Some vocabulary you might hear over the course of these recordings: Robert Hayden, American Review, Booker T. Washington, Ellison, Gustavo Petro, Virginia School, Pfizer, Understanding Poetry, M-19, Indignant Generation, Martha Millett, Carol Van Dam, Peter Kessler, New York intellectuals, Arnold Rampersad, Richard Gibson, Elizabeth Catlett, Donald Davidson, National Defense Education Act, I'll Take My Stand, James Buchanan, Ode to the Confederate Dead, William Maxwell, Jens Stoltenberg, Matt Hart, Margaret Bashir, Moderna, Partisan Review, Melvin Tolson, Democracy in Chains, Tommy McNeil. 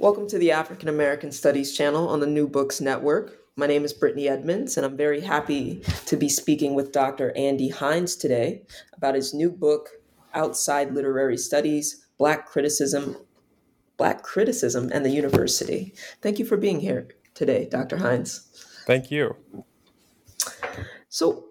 Welcome to the African American Studies channel on the New Books Network. My name is Brittany Edmonds, and I'm very happy to be speaking with Dr. Andy Hines today about his new book, Outside Literary Studies, Black Criticism and the University. Thank you for being here today, Dr. Hines. Thank you. So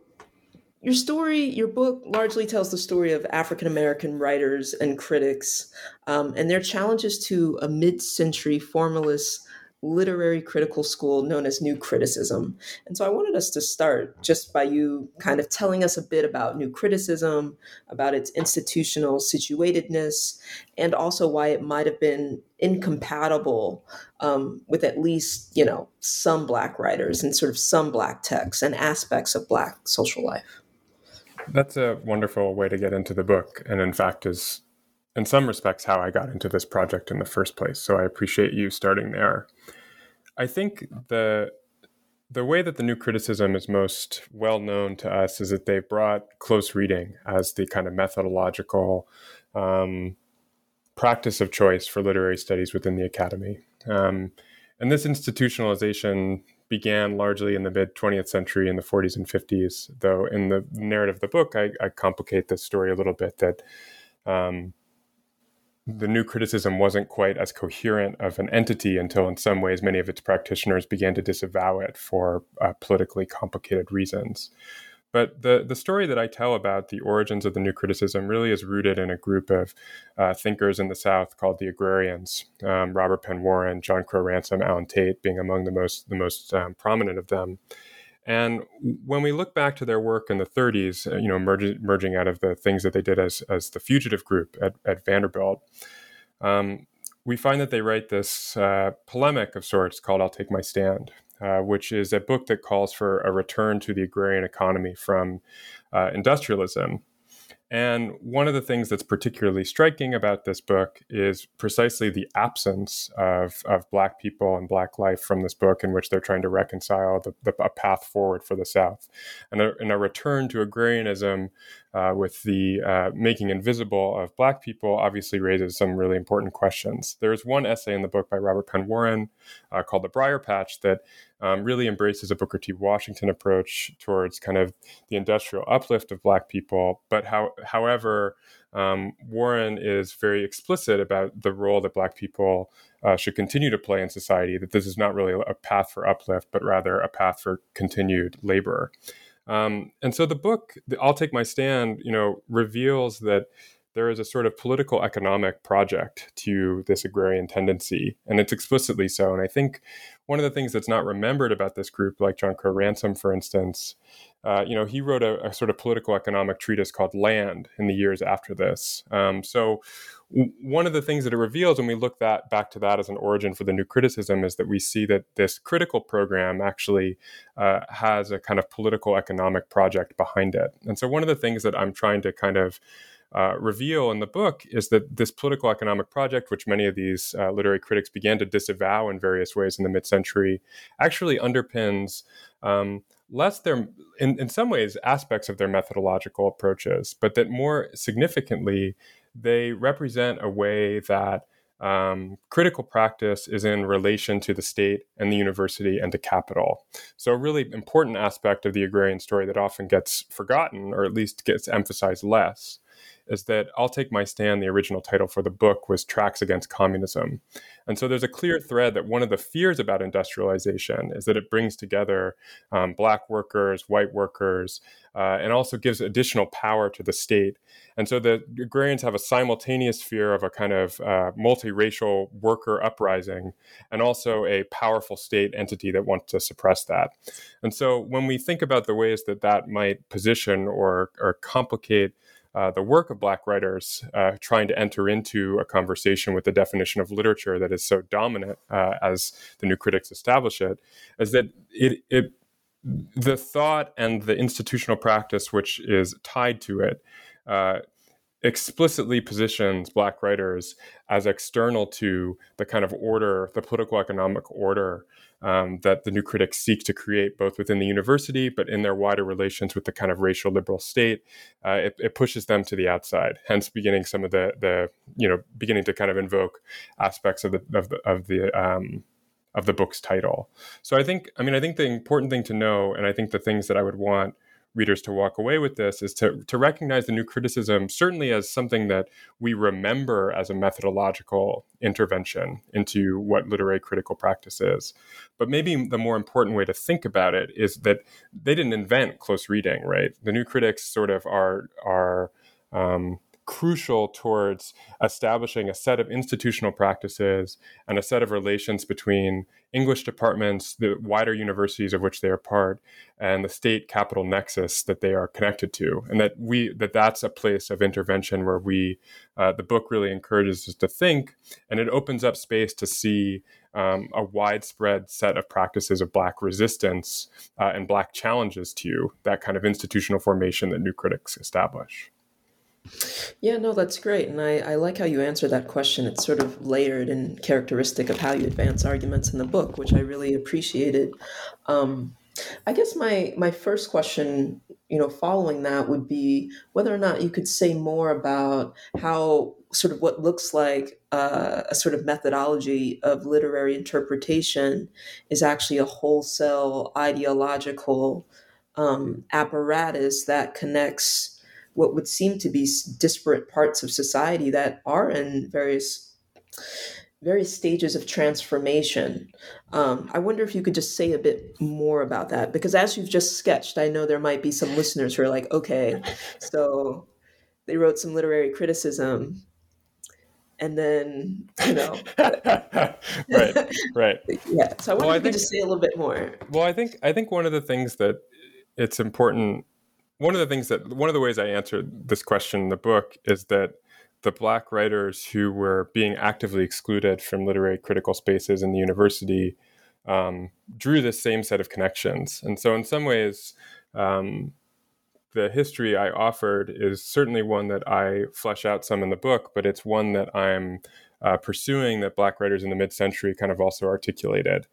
your book largely tells the story of African-American writers and critics and their challenges to a mid-century formalist literary critical school known as New Criticism. And so I wanted us to start just by you kind of telling us a bit about New Criticism, about its institutional situatedness, and also why it might have been incompatible with at least, some Black writers and sort of some Black texts and aspects of Black social life. That's a wonderful way to get into the book, and in fact is, in some respects, how I got into this project in the first place. So I appreciate you starting there. I think the way that the New Criticism is most well known to us is that they brought close reading as the kind of methodological practice of choice for literary studies within the academy. And this institutionalization began largely in the mid-20th century, in the 40s and 50s, though in the narrative of the book, I complicate this story a little bit that the New Criticism wasn't quite as coherent of an entity until in some ways many of its practitioners began to disavow it for politically complicated reasons. But the story that I tell about the origins of the New Criticism really is rooted in a group of thinkers in the South called the Agrarians, Robert Penn Warren, John Crowe Ransom, Alan Tate being among the most prominent of them. And when we look back to their work in the 30s, merging out of the things that they did as the fugitive group at Vanderbilt, we find that they write this polemic of sorts called I'll Take My Stand, which is a book that calls for a return to the agrarian economy from industrialism. And one of the things that's particularly striking about this book is precisely the absence of Black people and Black life from this book, in which they're trying to reconcile a path forward for the South. And a return to agrarianism with the making invisible of Black people obviously raises some really important questions. There's one essay in the book by Robert Penn Warren called The Briar Patch that really embraces a Booker T. Washington approach towards kind of the industrial uplift of Black people. But however, Warren is very explicit about the role that Black people should continue to play in society, that this is not really a path for uplift, but rather a path for continued labor. And so the book, I'll Take My Stand, reveals that there is a sort of political economic project to this agrarian tendency, and it's explicitly so. And I think one of the things that's not remembered about this group, like John Crowe Ransom, for instance, he wrote a sort of political economic treatise called Land in the years after this. So one of the things that it reveals when we look back to that as an origin for the New Criticism is that we see that this critical program actually has a kind of political economic project behind it. And so one of the things that I'm trying to kind of reveal in the book is that this political economic project, which many of these literary critics began to disavow in various ways in the mid-century, actually underpins in some ways, aspects of their methodological approaches, but that more significantly, they represent a way that critical practice is in relation to the state and the university and to capital. So a really important aspect of the agrarian story that often gets forgotten, or at least gets emphasized less, is that I'll Take My Stand, the original title for the book, was Tracts Against Communism. And so there's a clear thread that one of the fears about industrialization is that it brings together Black workers, white workers, and also gives additional power to the state. And so the agrarians have a simultaneous fear of a kind of multiracial worker uprising and also a powerful state entity that wants to suppress that. And so when we think about the ways that might position or complicate the work of Black writers trying to enter into a conversation with the definition of literature that is so dominant as the New Critics establish it, is that the thought and the institutional practice which is tied to it explicitly positions Black writers as external to the kind of order, the political economic order that the New Critics seek to create both within the university, but in their wider relations with the kind of racial liberal state. It pushes them to the outside, hence beginning some of beginning to kind of invoke aspects of the book's title. So I think the important thing to know, and I think the things that I would want readers to walk away with this, is to recognize the New Criticism certainly as something that we remember as a methodological intervention into what literary critical practice is. But maybe the more important way to think about it is that they didn't invent close reading, right? The New Critics sort of are crucial towards establishing a set of institutional practices and a set of relations between English departments, the wider universities of which they are part, and the state capital nexus that they are connected to. And that's a place of intervention where the book really encourages us to think, and it opens up space to see a widespread set of practices of Black resistance and Black challenges to that kind of institutional formation that New Critics establish. Yeah, no, that's great. And I like how you answer that question. It's sort of layered and characteristic of how you advance arguments in the book, which I really appreciated. I guess my first question, following that, would be whether or not you could say more about how sort of what looks like a sort of methodology of literary interpretation is actually a wholesale ideological apparatus that connects what would seem to be disparate parts of society that are in various stages of transformation. I wonder if you could just say a bit more about that, because as you've just sketched, I know there might be some listeners who are like, okay, so they wrote some literary criticism, and then, right. Yeah. So I wonder if you could just say a little bit more. Well, I think one of the things that it's important. One of the ways I answered this question in the book is that the Black writers who were being actively excluded from literary critical spaces in the university drew the same set of connections. And so in some ways, the history I offered is certainly one that I flesh out some in the book, but it's one that I'm pursuing that Black writers in the mid-century kind of also articulated,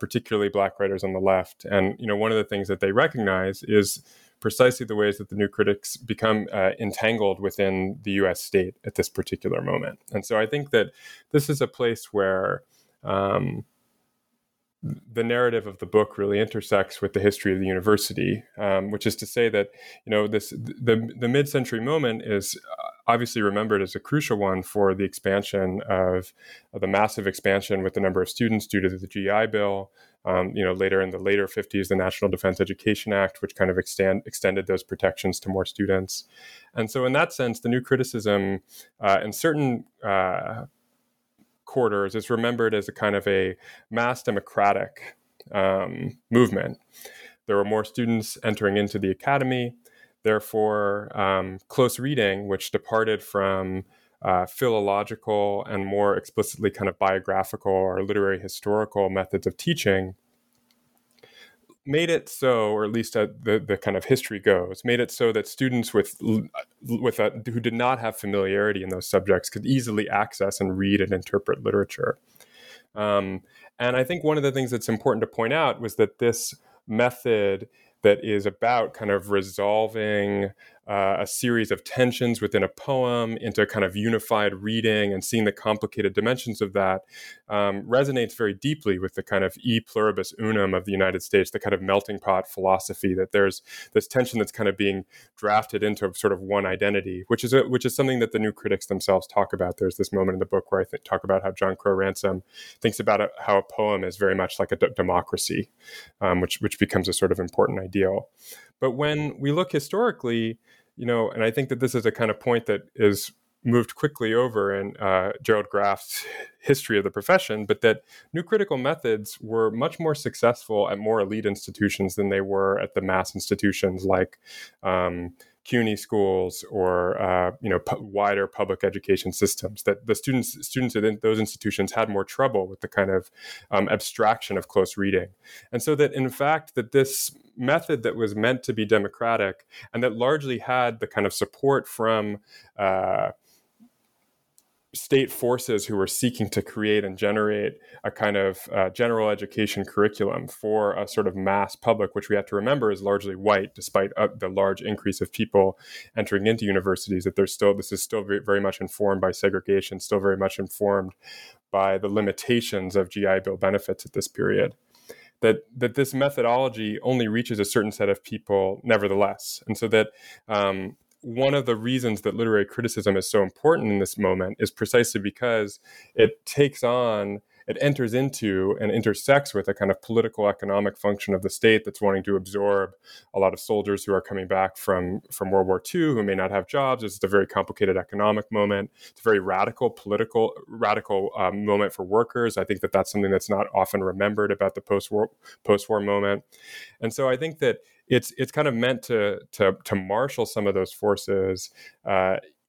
particularly Black writers on the left. And, one of the things that they recognize is precisely the ways that the New Critics become entangled within the U.S. state at this particular moment. And so I think that this is a place where the narrative of the book really intersects with the history of the university, which is to say that, the mid-century moment is obviously remembered as a crucial one for the expansion of the massive expansion with the number of students due to the GI Bill, later 50s, the National Defense Education Act, which kind of extended those protections to more students. And so in that sense, the New Criticism in certain quarters is remembered as a kind of a mass democratic movement. There were more students entering into the academy. Therefore, close reading, which departed from philological and more explicitly kind of biographical or literary historical methods of teaching, made it so, or at least the kind of history goes, made it so that students who did not have familiarity in those subjects could easily access and read and interpret literature. And I think one of the things that's important to point out was that this method that is about kind of resolving a series of tensions within a poem into kind of unified reading and seeing the complicated dimensions of that resonates very deeply with the kind of e pluribus unum of the United States, the kind of melting pot philosophy that there's this tension that's kind of being drafted into sort of one identity, which is something that the New Critics themselves talk about. There's this moment in the book where I talk about how John Crowe Ransom thinks about how a poem is very much like a democracy, which becomes a sort of important ideal. But when we look historically, and I think that this is a kind of point that is moved quickly over in Gerald Graf's history of the profession, but that new critical methods were much more successful at more elite institutions than they were at the mass institutions like CUNY schools or wider public education systems, that the students at those institutions had more trouble with the kind of abstraction of close reading. And so that, in fact, that this method that was meant to be democratic and that largely had the kind of support from state forces who were seeking to create and generate a kind of general education curriculum for a sort of mass public, which we have to remember is largely white, despite the large increase of people entering into universities, that there's still, this is still very much informed by segregation, still very much informed by the limitations of GI Bill benefits at this period. That this methodology only reaches a certain set of people nevertheless. And so that one of the reasons that literary criticism is so important in this moment is precisely because it takes on, it enters into and intersects with a kind of political economic function of the state that's wanting to absorb a lot of soldiers who are coming back from World War II, who may not have jobs. It's a very complicated economic moment. It's a very radical moment for workers. I think that that's something that's not often remembered about the post-war moment. And so I think that it's kind of meant to marshal some of those forces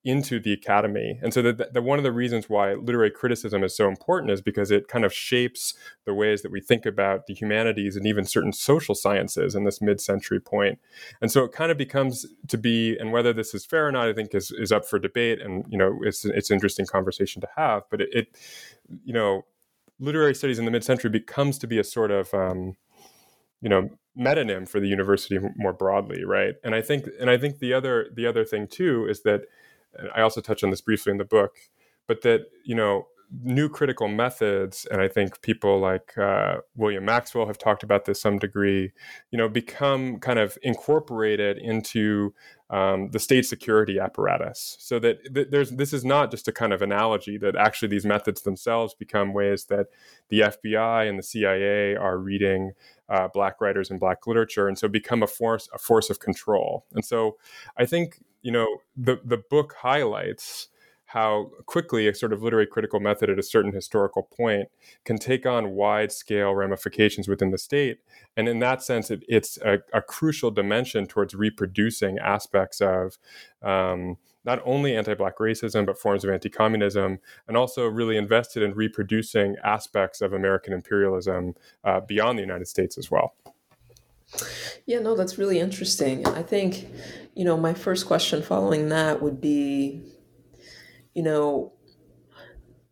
into the academy. And so that one of the reasons why literary criticism is so important is because it kind of shapes the ways that we think about the humanities and even certain social sciences in this mid-century point. And so it kind of becomes to be, and whether this is fair or not, I think is up for debate. And, it's an interesting conversation to have, but it literary studies in the mid-century becomes to be a sort of, metonym for the university more broadly, right? And I think the other thing too is that, and I also touch on this briefly in the book, but that new critical methods, and I think people like William Maxwell have talked about this to some degree, become kind of incorporated into the state security apparatus. So that this is not just a kind of analogy, that actually these methods themselves become ways that the FBI and the CIA are reading Black writers and Black literature, and so become a force of control. And so I think the book highlights how quickly a sort of literary critical method at a certain historical point can take on wide-scale ramifications within the state. And in that sense, it's a crucial dimension towards reproducing aspects of not only anti-Black racism, but forms of anti-communism, and also really invested in reproducing aspects of American imperialism beyond the United States as well. Yeah, no, that's really interesting. I think, my first question following that would be,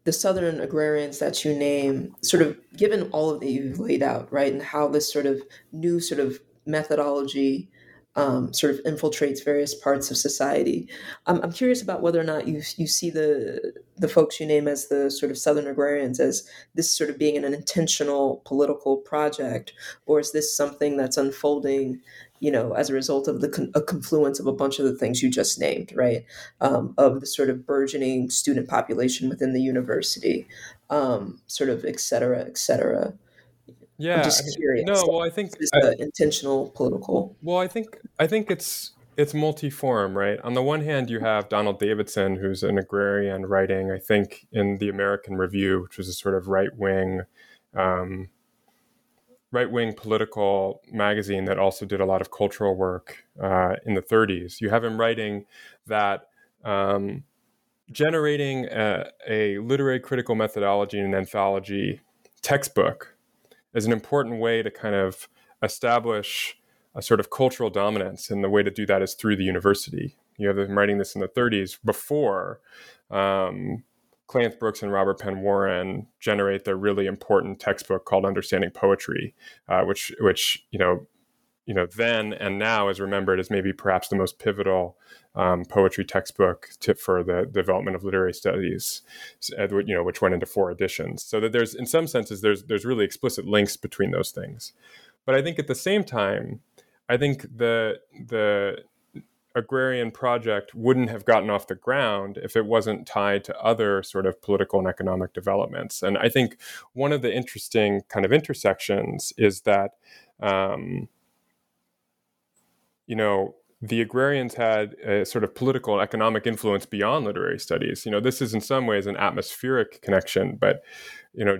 the Southern agrarians that you name, sort of given all of that you've laid out, right, and how this sort of new sort of methodology sort of infiltrates various parts of society. I'm curious about whether or not you see the folks you name as the sort of Southern agrarians as this sort of being an intentional political project, or is this something that's unfolding, as a result of a confluence of a bunch of the things you just named, right, of the sort of burgeoning student population within the university, sort of et cetera, et cetera. Yeah. I'm just curious. I think it's intentional political. Well, I think it's multiform, right? On the one hand, you have Donald Davidson, who's an agrarian writing, I think, in the American Review, which was a sort of right-wing political magazine that also did a lot of cultural work in the 30s. You have him writing that generating a literary critical methodology and anthology textbook is an important way to kind of establish a sort of cultural dominance. And the way to do that is through the university. You have them writing this in the 30s before Clanth Brooks and Robert Penn Warren generate their really important textbook called Understanding Poetry, which then and now is remembered as maybe perhaps the most pivotal poetry textbook for the development of literary studies, which went into 4 editions. So that there's, in some senses, there's really explicit links between those things. But I think at the same time, I think the agrarian project wouldn't have gotten off the ground if it wasn't tied to other sort of political and economic developments. And I think one of the interesting kind of intersections is that the agrarians had a sort of political and economic influence beyond literary studies. This is in some ways an atmospheric connection, but,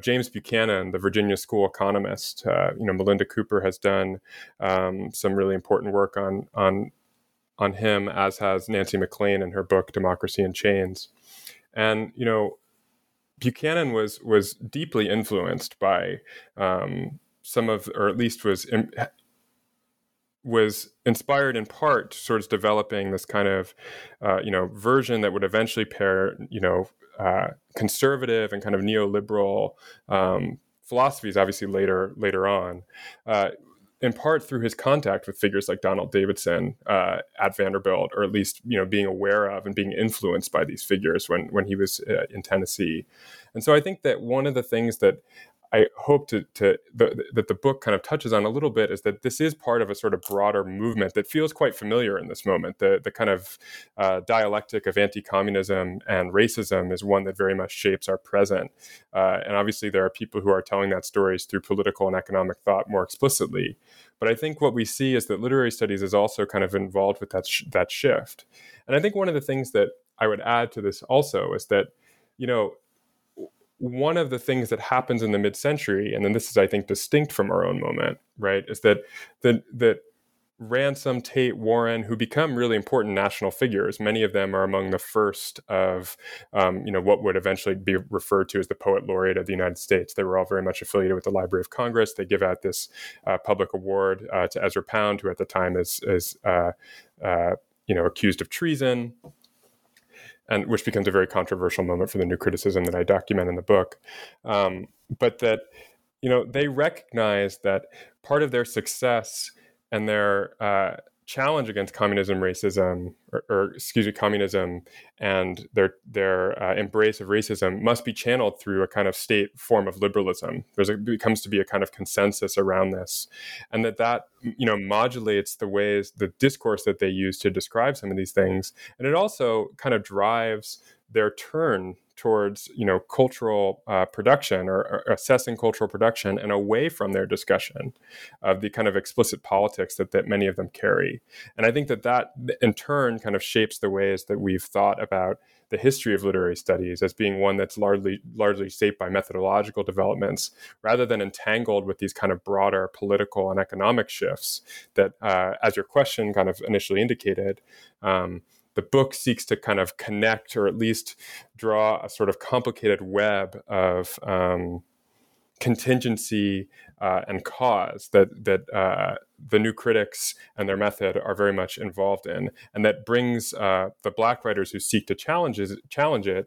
James Buchanan, the Virginia school economist, Melinda Cooper has done some really important work on on him, as has Nancy McLean in her book, Democracy in Chains. And, you know, Buchanan was deeply influenced by some of, or at least was inspired in part towards developing this kind of, you know, version that would eventually pair, you know, conservative and kind of neoliberal philosophies, obviously later on, in part through his contact with figures like Donald Davidson at Vanderbilt, or at least, you know, being aware of and being influenced by these figures when he was in Tennessee. And so I think that one of the things that I hope that the book kind of touches on a little bit is that this is part of a sort of broader movement that feels quite familiar in this moment. The kind of dialectic of anti-communism and racism is one that very much shapes our present. And obviously there are people who are telling that stories through political and economic thought more explicitly. But I think what we see is that literary studies is also kind of involved with that shift. And I think one of the things that I would add to this also is that, you know, one of the things that happens in the mid-century, and then this is, I think, distinct from our own moment, right, is that Ransom, Tate, Warren, who become really important national figures, many of them are among the first of, you know, what would eventually be referred to as the Poet Laureate of the United States. They were all very much affiliated with the Library of Congress. They give out this public award to Ezra Pound, who at the time is you know, accused of treason, and which becomes a very controversial moment for the New Criticism that I document in the book. But that, you know, they recognize that part of their success and their challenge against communism and their embrace of racism must be channeled through a kind of state form of liberalism. There comes to be a kind of consensus around this, and that you know, modulates the ways, the discourse that they use to describe some of these things, and it also kind of drives their turn towards, you know, cultural production or assessing cultural production and away from their discussion of the kind of explicit politics that many of them carry. And I think that in turn kind of shapes the ways that we've thought about the history of literary studies as being one that's largely shaped by methodological developments rather than entangled with these kind of broader political and economic shifts that, as your question kind of initially indicated, the book seeks to kind of connect, or at least draw a sort of complicated web of contingency and cause that the New Critics and their method are very much involved in, and that brings the Black writers who seek to challenge it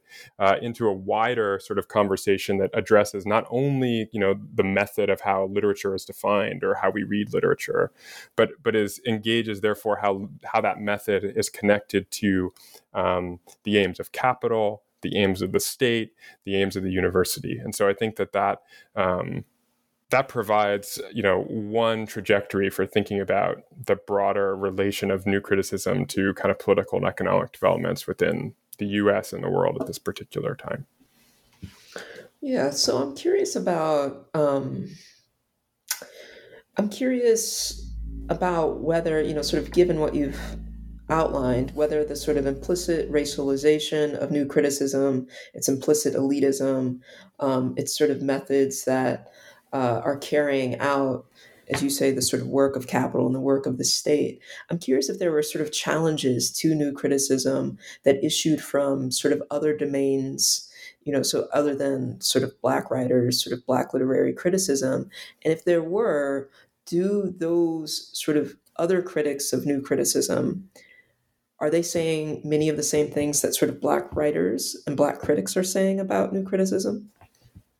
into a wider sort of conversation that addresses not only, you know, the method of how literature is defined or how we read literature, but engages therefore how that method is connected to the aims of capital, the aims of the state, the aims of the university. And so I think that provides, you know, one trajectory for thinking about the broader relation of New Criticism to kind of political and economic developments within the U.S. and the world at this particular time. Yeah, so I'm curious about whether, you know, sort of given what you've outlined, whether the sort of implicit racialization of New Criticism, its implicit elitism, its sort of methods that are carrying out, as you say, the sort of work of capital and the work of the state. I'm curious if there were sort of challenges to New Criticism that issued from sort of other domains, you know, so other than sort of Black writers, sort of Black literary criticism. And if there were, do those sort of other critics of New Criticism, are they saying many of the same things that sort of Black writers and Black critics are saying about New Criticism?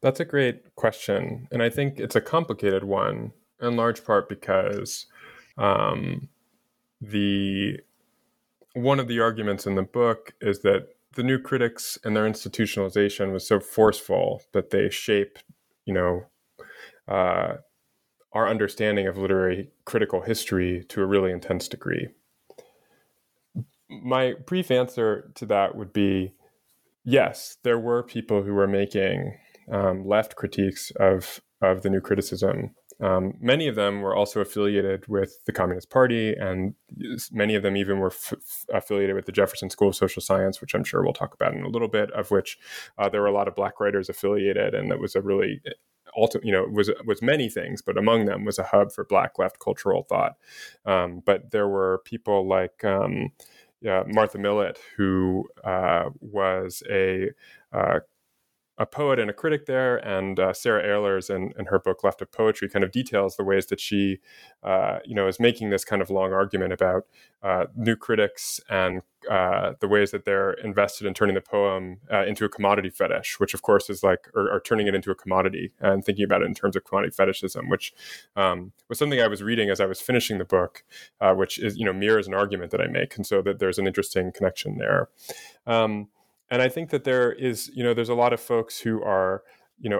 That's a great question. And I think it's a complicated one, in large part because one of the arguments in the book is that the New Critics and their institutionalization was so forceful that they shape, you know, our understanding of literary critical history to a really intense degree. My brief answer to that would be, yes, there were people who were making left critiques of the New Criticism. Many of them were also affiliated with the Communist Party, and many of them even were affiliated with the Jefferson School of Social Science, which I'm sure we'll talk about in a little bit, of which there were a lot of Black writers affiliated, and that was a really was many things, but among them was a hub for Black left cultural thought. But there were people like Martha Millett, who was a poet and a critic there, and Sarah Ehlers in her book Left of Poetry kind of details the ways that she, is making this kind of long argument about new critics and the ways that they're invested in turning the poem into a commodity fetish, which of course is like, or turning it into a commodity and thinking about it in terms of commodity fetishism, which was something I was reading as I was finishing the book, which is, mirrors an argument that I make. And so that there's an interesting connection there. And I think that there is, there's a lot of folks who are,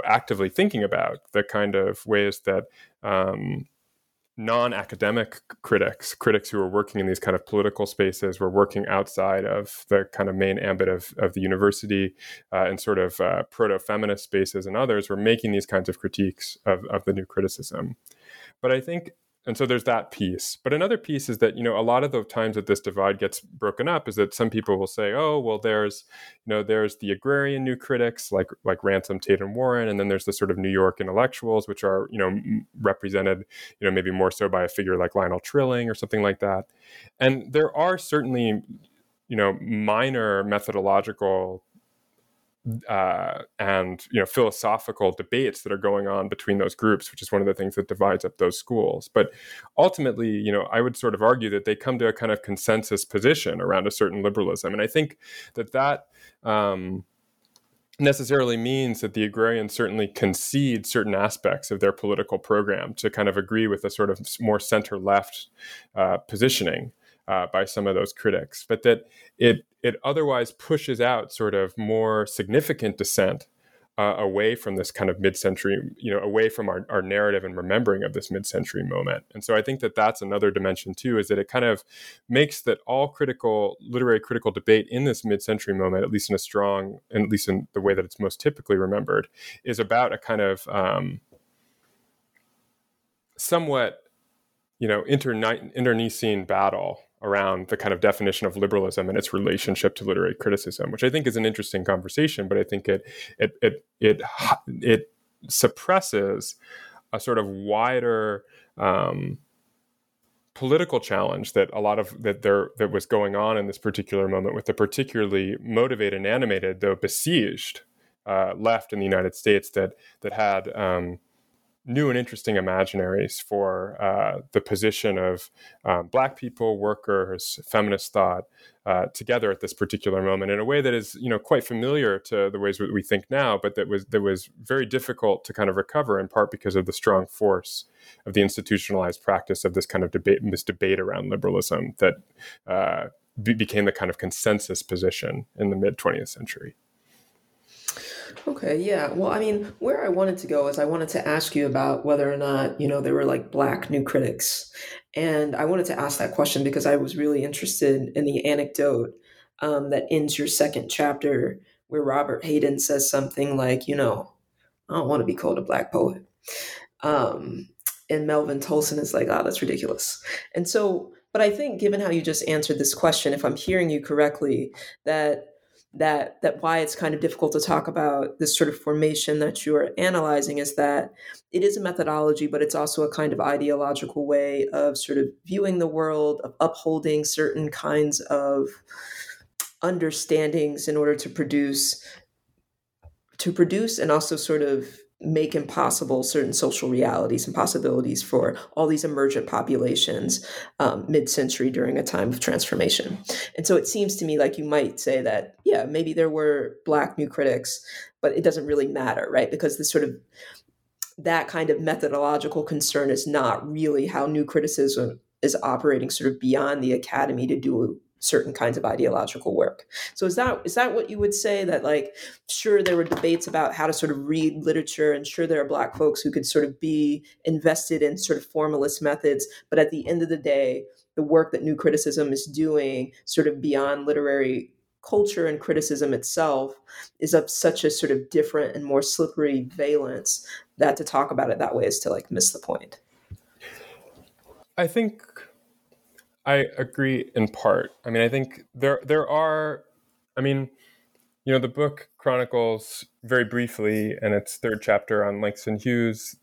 actively thinking about the kind of ways that non-academic critics who are working in these kind of political spaces, were working outside of the kind of main ambit of the university and sort of proto-feminist spaces and others, were making these kinds of critiques of the new criticism. But I think, and so there's that piece. But another piece is that, a lot of the times that this divide gets broken up is that some people will say, oh, well, there's, there's the agrarian new critics like Ransom, Tate, and Warren. And then there's the sort of New York intellectuals, which are, represented, maybe more so by a figure like Lionel Trilling or something like that. And there are certainly, minor methodological and philosophical debates that are going on between those groups, which is one of the things that divides up those schools. But ultimately, I would sort of argue that they come to a kind of consensus position around a certain liberalism. And I think that necessarily means that the agrarians certainly concede certain aspects of their political program to kind of agree with a sort of more center-left positioning by some of those critics, but that it otherwise pushes out sort of more significant dissent away from this kind of mid-century, away from our narrative and remembering of this mid-century moment. And so I think that that's another dimension too, is that it kind of makes that all literary critical debate in this mid-century moment, at least in the way that it's most typically remembered, is about a kind of somewhat internecine battle around the kind of definition of liberalism and its relationship to literary criticism, which I think is an interesting conversation. But I think it suppresses a sort of wider political challenge that was going on in this particular moment with the particularly motivated and animated, though besieged, left in the United States that had new and interesting imaginaries for the position of Black people, workers, feminist thought together at this particular moment in a way that is, quite familiar to the ways that we think now, but that was very difficult to kind of recover, in part because of the strong force of the institutionalized practice of this kind of debate, and this debate around liberalism that became the kind of consensus position in the mid 20th century. Okay, yeah. Well, I mean, where I wanted to go is I wanted to ask you about whether or not, there were like Black new critics. And I wanted to ask that question because I was really interested in the anecdote that ends your second chapter, where Robert Hayden says something like, I don't want to be called a Black poet. And Melvin Tolson is like, oh, that's ridiculous. And so, but I think given how you just answered this question, if I'm hearing you correctly, that why it's kind of difficult to talk about this sort of formation that you are analyzing is that it is a methodology, but it's also a kind of ideological way of sort of viewing the world, of upholding certain kinds of understandings in order to produce and also sort of make impossible certain social realities and possibilities for all these emergent populations mid-century during a time of transformation. And so it seems to me like you might say that, yeah, maybe there were Black new critics, but it doesn't really matter, right? Because this sort of, that kind of methodological concern is not really how new criticism is operating sort of beyond the academy to do certain kinds of ideological work. So is that what you would say, that like, sure, there were debates about how to sort of read literature, and sure, there are Black folks who could sort of be invested in sort of formalist methods, but at the end of the day, the work that new criticism is doing sort of beyond literary culture and criticism itself is of such a sort of different and more slippery valence that to talk about it that way is to like miss the point? I think I agree in part. I mean, I think there are, the book chronicles very briefly in its third chapter on Langston Hughes,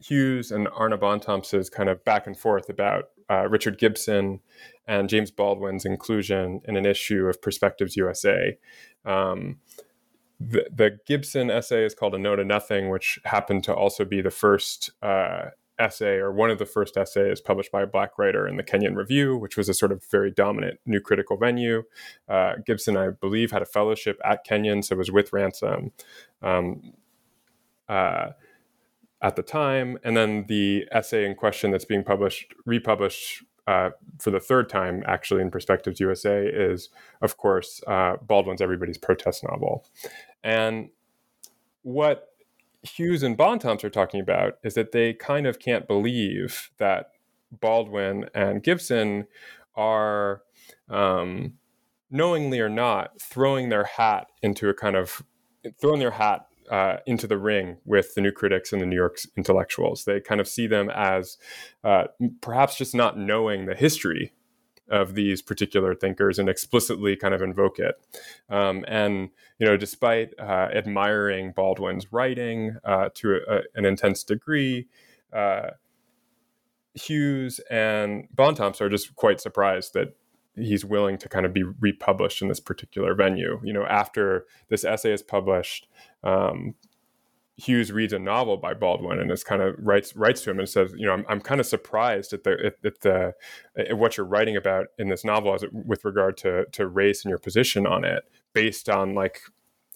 Hughes and Arna Bontemps' kind of back and forth about Richard Gibson and James Baldwin's inclusion in an issue of Perspectives USA. The Gibson essay is called A No to Nothing, which happened to also be the first essay, or one of the first essays published by a Black writer in the Kenyon Review, which was a sort of very dominant new critical venue. Gibson, I believe, had a fellowship at Kenyon, so was with Ransom at the time. And then the essay in question that's being republished for the third time, actually, in Perspectives USA is, of course, Baldwin's Everybody's Protest Novel. And what Hughes and Bontemps are talking about is that they kind of can't believe that Baldwin and Gibson are, knowingly or not, throwing their hat into the ring with the New Critics and the New York intellectuals. They kind of see them as perhaps just not knowing the history of these particular thinkers and explicitly kind of invoke it. And, you know, despite admiring Baldwin's writing to an intense degree, Hughes and Bontemps are just quite surprised that he's willing to kind of be republished in this particular venue. You know, after this essay is published, Hughes reads a novel by Baldwin and is kind of writes to him and says, you know, I'm kind of surprised at what you're writing about in this novel with regard to race and your position on it, based on, like,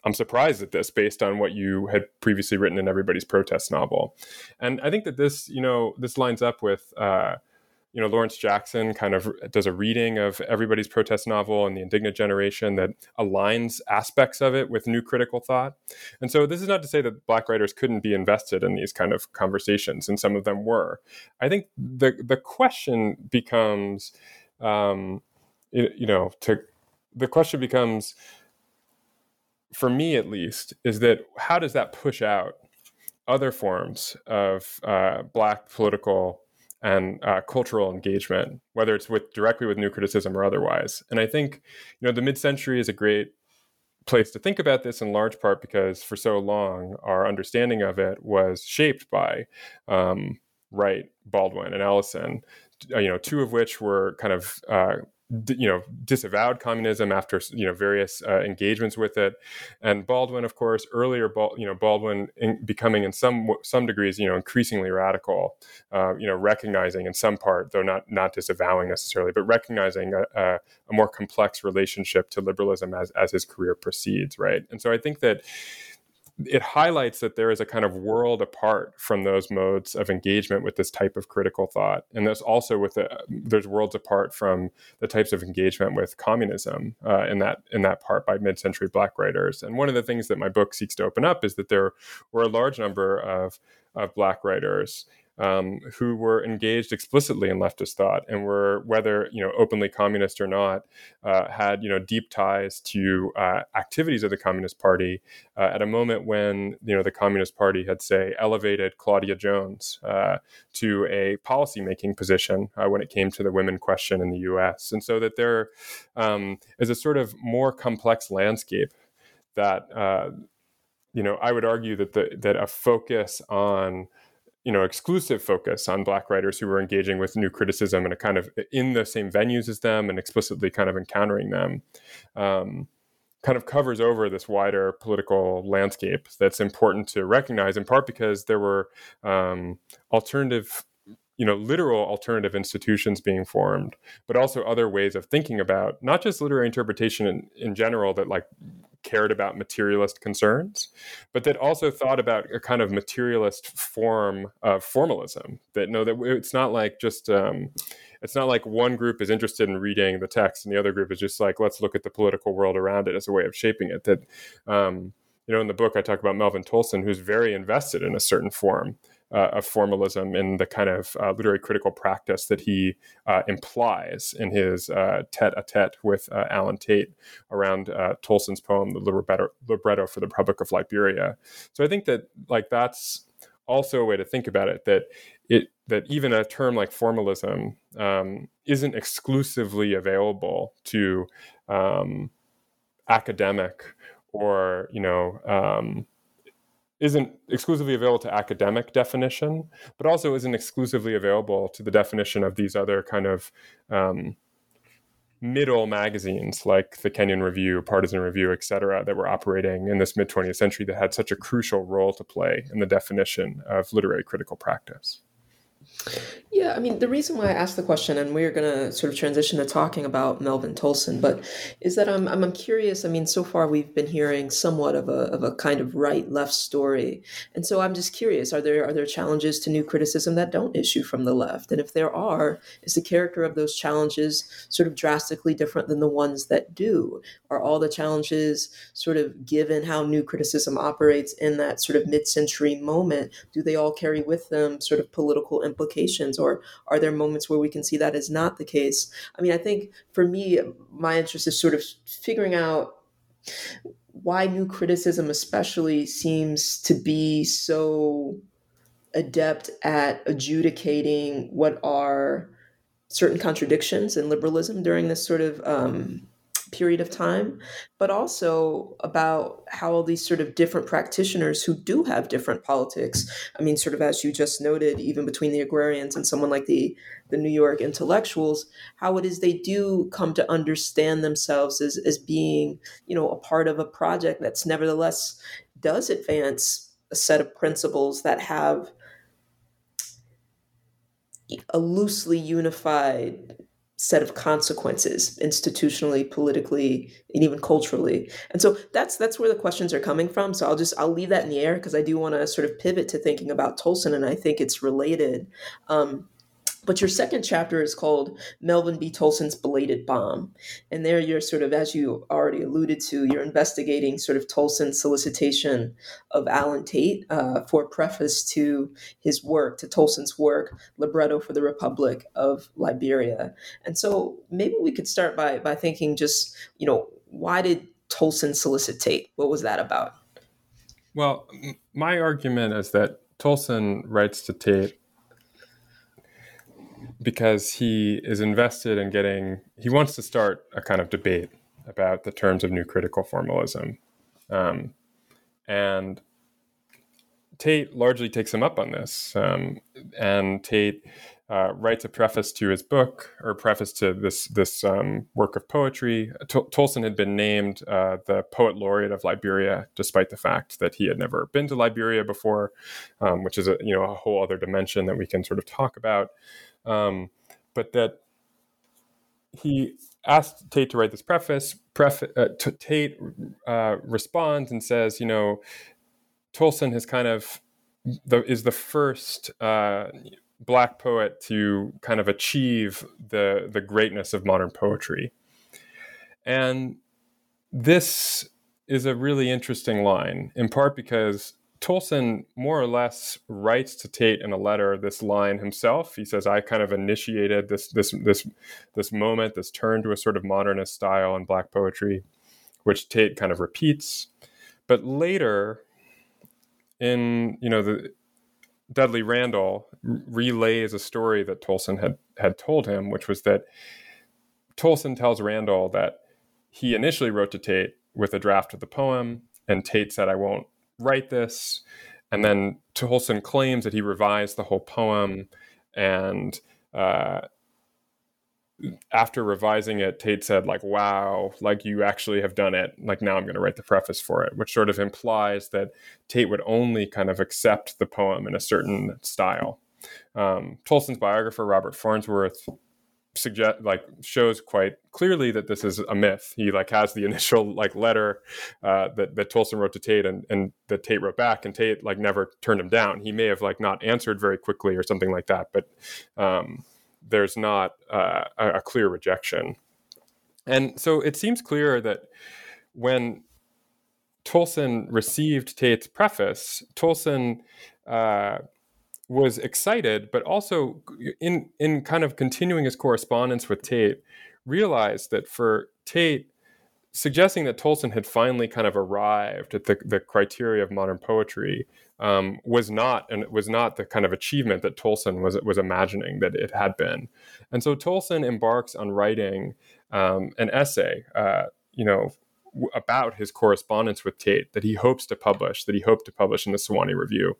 I'm surprised at this based on what you had previously written in Everybody's Protest Novel. And I think that this, you know, this lines up with, you know, Lawrence Jackson kind of does a reading of Everybody's Protest Novel and the Indignant Generation that aligns aspects of it with new critical thought. And so this is not to say that Black writers couldn't be invested in these kind of conversations, and some of them were. I think the question becomes, for me at least, is that how does that push out other forms of Black political and cultural engagement, whether it's directly with New Criticism or otherwise. And I think, you know, the mid-century is a great place to think about this, in large part because for so long our understanding of it was shaped by Wright, Baldwin, and Ellison, you know, two of which were kind of disavowed communism after, you know, various engagements with it. And Baldwin, of course, earlier, Baldwin becoming in some degrees, you know, increasingly radical, you know, recognizing in some part, though not disavowing necessarily, but recognizing a more complex relationship to liberalism as his career proceeds, right? And so I think that it highlights that there is a kind of world apart from those modes of engagement with this type of critical thought. And there's also there's worlds apart from the types of engagement with communism in that part by mid-century Black writers. And one of the things that my book seeks to open up is that there were a large number of Black writers who were engaged explicitly in leftist thought and were, whether, you know, openly communist or not, had, you know, deep ties to activities of the Communist Party at a moment when, you know, the Communist Party had, say, elevated Claudia Jones to a policymaking position when it came to the women question in the U.S. And so that there is a sort of more complex landscape that, you know, I would argue that exclusive focus on Black writers who were engaging with New Criticism and a kind of in the same venues as them and explicitly kind of encountering them, kind of covers over this wider political landscape that's important to recognize, in part because there were alternative, you know, literal alternative institutions being formed, but also other ways of thinking about not just literary interpretation in general that, like, cared about materialist concerns, but that also thought about a kind of materialist form of formalism. That it's not like just it's not like one group is interested in reading the text and the other group is just like, let's look at the political world around it as a way of shaping it. That you know, in the book I talk about Melvin Tolson, who's very invested in a certain form of formalism and the kind of literary critical practice that he implies in his tête-à-tête with Alan Tate around Tolson's poem, The Libretto for the Republic of Liberia. So I think that, like, that's also a way to think about it, that even a term like formalism isn't exclusively available to academic or, isn't exclusively available to academic definition, but also isn't exclusively available to the definition of these other kind of middle magazines like the Kenyon Review, Partisan Review, et cetera, that were operating in this mid-20th century that had such a crucial role to play in the definition of literary critical practice. Yeah, I mean, the reason why I asked the question, and we're going to sort of transition to talking about Melvin Tolson, but is that I'm curious. I mean, so far we've been hearing somewhat of a kind of right-left story. And so I'm just curious, are there challenges to new criticism that don't issue from the left? And if there are, is the character of those challenges sort of drastically different than the ones that do? Are all the challenges sort of, given how new criticism operates in that sort of mid-century moment, do they all carry with them sort of political implications, or are there moments where we can see that is not the case? I mean, I think for me, my interest is sort of figuring out why new criticism especially seems to be so adept at adjudicating what are certain contradictions in liberalism during this sort of period of time, but also about how all these sort of different practitioners who do have different politics, I mean, sort of as you just noted, even between the agrarians and someone like the New York intellectuals, how it is they do come to understand themselves as being, a part of a project that's nevertheless does advance a set of principles that have a loosely unified set of consequences institutionally, politically, and even culturally. And so that's where the questions are coming from. So I'll leave that in the air because I do want to sort of pivot to thinking about Tolson, and I think it's related. But your second chapter is called Melvin B. Tolson's Belated Bomb. And there you're sort of, as you already alluded to, you're investigating sort of Tolson's solicitation of Alan Tate for a preface to his work, to Tolson's work, Libretto for the Republic of Liberia. And so maybe we could start by thinking just, why did Tolson solicit Tate? What was that about? Well, my argument is that Tolson writes to Tate because he is invested in he wants to start a kind of debate about the terms of new critical formalism. And Tate largely takes him up on this. And Tate writes a preface to his book, or preface to this work of poetry. Tolson had been named the poet laureate of Liberia, despite the fact that he had never been to Liberia before, which is a whole other dimension that we can sort of talk about. But that he asked Tate to write this preface. Tate responds and says, Tolson has kind of is the first Black poet to kind of achieve the greatness of modern poetry. And this is a really interesting line, in part because Tolson more or less writes to Tate in a letter this line himself. He says, I kind of initiated this moment, this turn to a sort of modernist style in Black poetry, which Tate kind of repeats. But later, in Dudley Randall relays a story that Tolson had told him, which was that Tolson tells Randall that he initially wrote to Tate with a draft of the poem, and Tate said, I won't write this. And then Tolson claims that he revised the whole poem. And after revising it, Tate said, like, wow, like you actually have done it. Like, now I'm going to write the preface for it, which sort of implies that Tate would only kind of accept the poem in a certain style. Tolson's biographer, Robert Farnsworth, shows quite clearly that this is a myth. He has the initial letter that Tolson wrote to Tate and that Tate wrote back, and Tate never turned him down. He may have not answered very quickly or something like that, but there's not a clear rejection. And so it seems clear that when Tolson received Tate's preface, Tolson was excited, but also in kind of continuing his correspondence with Tate, realized that for Tate, suggesting that Tolson had finally kind of arrived at the criteria of modern poetry was not the kind of achievement that Tolson was imagining that it had been. And so Tolson embarks on writing an essay, about his correspondence with Tate that he hoped to publish in the Sewanee Review,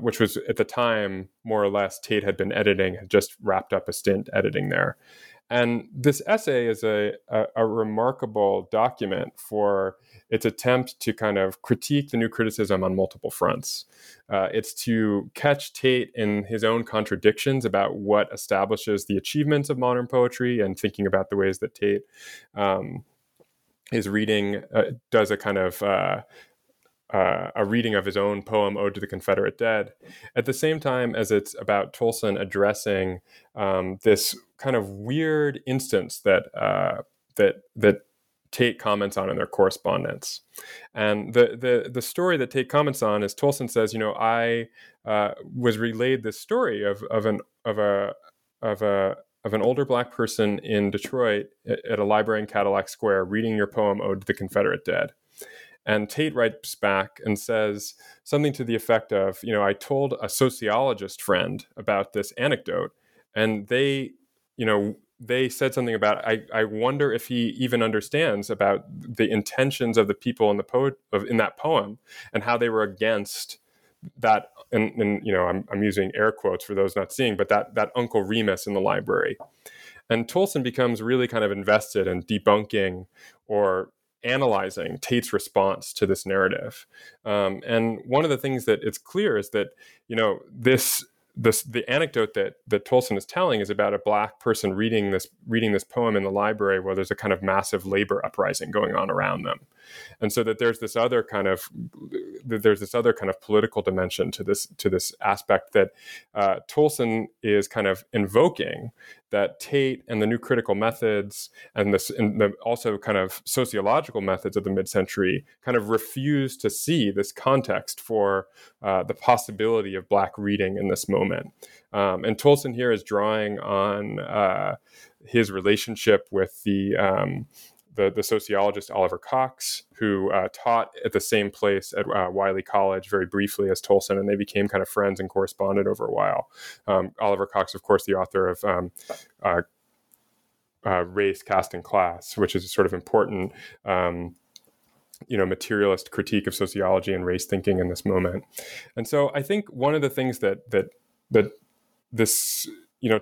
which was at the time, more or less, Tate had been editing, had just wrapped up a stint editing there. And this essay is a remarkable document for its attempt to kind of critique the New Criticism on multiple fronts. It's to catch Tate in his own contradictions about what establishes the achievements of modern poetry, and thinking about the ways that Tate is reading, does a kind of a reading of his own poem, Ode to the Confederate Dead, at the same time as it's about Tolson addressing this kind of weird instance that Tate comments on in their correspondence. And the story that Tate comments on is Tolson says, I was relayed this story of an older Black person in Detroit at a library in Cadillac Square reading your poem, Ode to the Confederate Dead. And Tate writes back and says something to the effect of, I told a sociologist friend about this anecdote, and they said something about, I wonder if he even understands about the intentions of the people in the in that poem, and how they were against that. And I'm using air quotes for those not seeing, but that Uncle Remus in the library. And Tolson becomes really kind of invested in debunking or analyzing Tate's response to this narrative. And one of the things that it's clear is that, the anecdote that Tolson is telling is about a Black person reading this poem in the library where there's a kind of massive labor uprising going on around them. And so that there's this other kind of political dimension to this aspect that Tolson is kind of invoking, that Tate and the new critical methods and the also kind of sociological methods of the mid-century kind of refuse to see this context for the possibility of Black reading in this moment. And Tolson here is drawing on his relationship with the sociologist Oliver Cox, who taught at the same place at Wiley College very briefly as Tolson, and they became kind of friends and corresponded over a while. Oliver Cox, of course, the author of Race, Caste, and Class, which is a sort of important materialist critique of sociology and race thinking in this moment. And so I think one of the things that this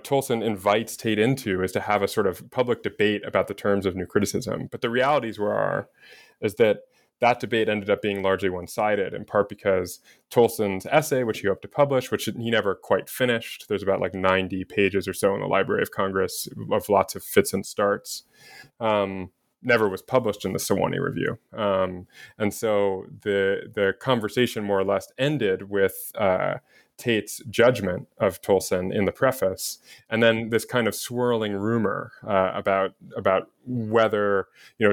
Tolson invites Tate into is to have a sort of public debate about the terms of New Criticism. But the realities is that debate ended up being largely one-sided, in part because Tolson's essay, which he hoped to publish, which he never quite finished — there's about 90 pages or so in the Library of Congress of lots of fits and starts — never was published in the Sewanee Review. And so the conversation more or less ended with Tate's judgment of Tolson in the preface, and then this kind of swirling rumor about whether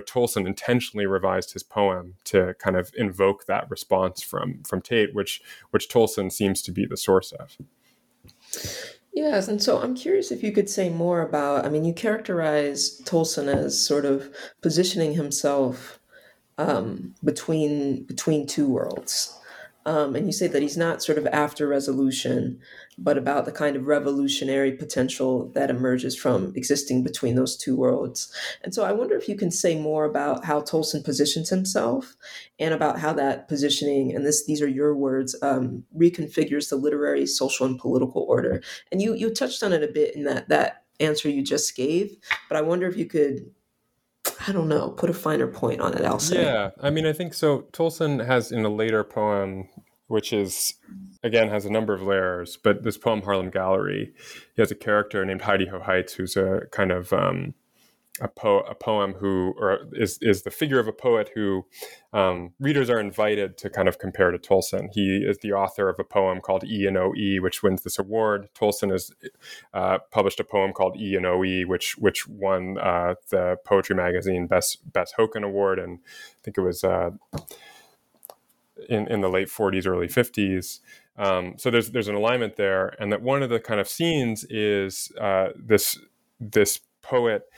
Tolson intentionally revised his poem to kind of invoke that response from Tate, which Tolson seems to be the source of. Yes, and so I'm curious if you could say more about — you characterize Tolson as sort of positioning himself between two worlds. And you say that he's not sort of after resolution, but about the kind of revolutionary potential that emerges from existing between those two worlds. And so I wonder if you can say more about how Tolson positions himself, and about how that positioning, and these are your words, reconfigures the literary, social, and political order. And you touched on it a bit in that answer you just gave, but I wonder if you could, put a finer point on it, I'll say. Yeah, I think so. Tolson has, in a later poem, which is, again, has a number of layers, but this poem, Harlem Gallery, he has a character named Heidi Ho Heitz, who's a kind of is the figure of a poet who readers are invited to kind of compare to Tolson. He is the author of a poem called E&OE, which wins this award. Tolson has published a poem called E&OE, which won the Poetry Magazine Best Hoken Award, and I think it was in the late 40s, early 50s. So there's an alignment there, and that one of the kind of scenes is this poet,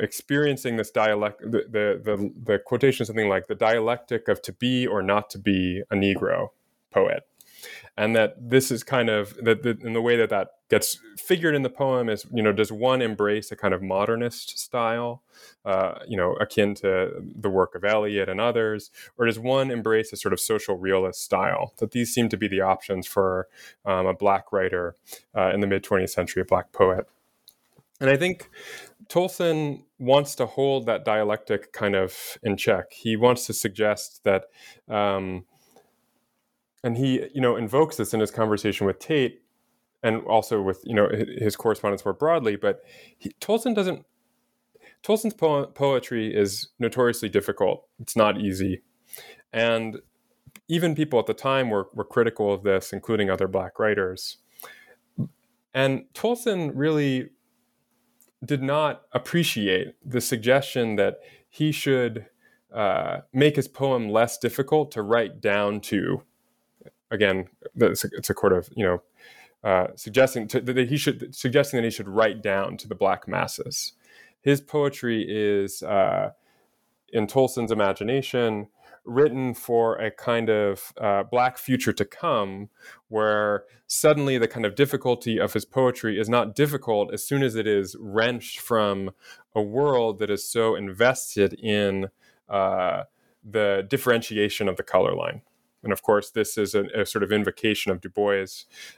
experiencing this dialect, the quotation is something like, "the dialectic of to be or not to be a Negro poet." And that this is kind of, in the way that that gets figured in the poem is, you know, does one embrace a kind of modernist style, you know, akin to the work of Eliot and others, or does one embrace a sort of social realist style? That these seem to be the options for a Black writer in the mid-20th century, a Black poet. And I think Tolson wants to hold that dialectic kind of in check. He wants to suggest that, and he, you know, invokes this in his conversation with Tate, and also with, you know, his correspondence more broadly. But Tolson's poetry is notoriously difficult. It's not easy, and even people at the time were critical of this, including other Black writers. And Tolson really did not appreciate the suggestion that he should make his poem less difficult to write down to. Again, it's a sort of, you know, suggesting that he should write down to the Black masses. His poetry is, in Tolson's imagination, written for a kind of Black future to come, where suddenly the kind of difficulty of his poetry is not difficult as soon as it is wrenched from a world that is so invested in the differentiation of the color line. And of course, this is a sort of invocation of Du Bois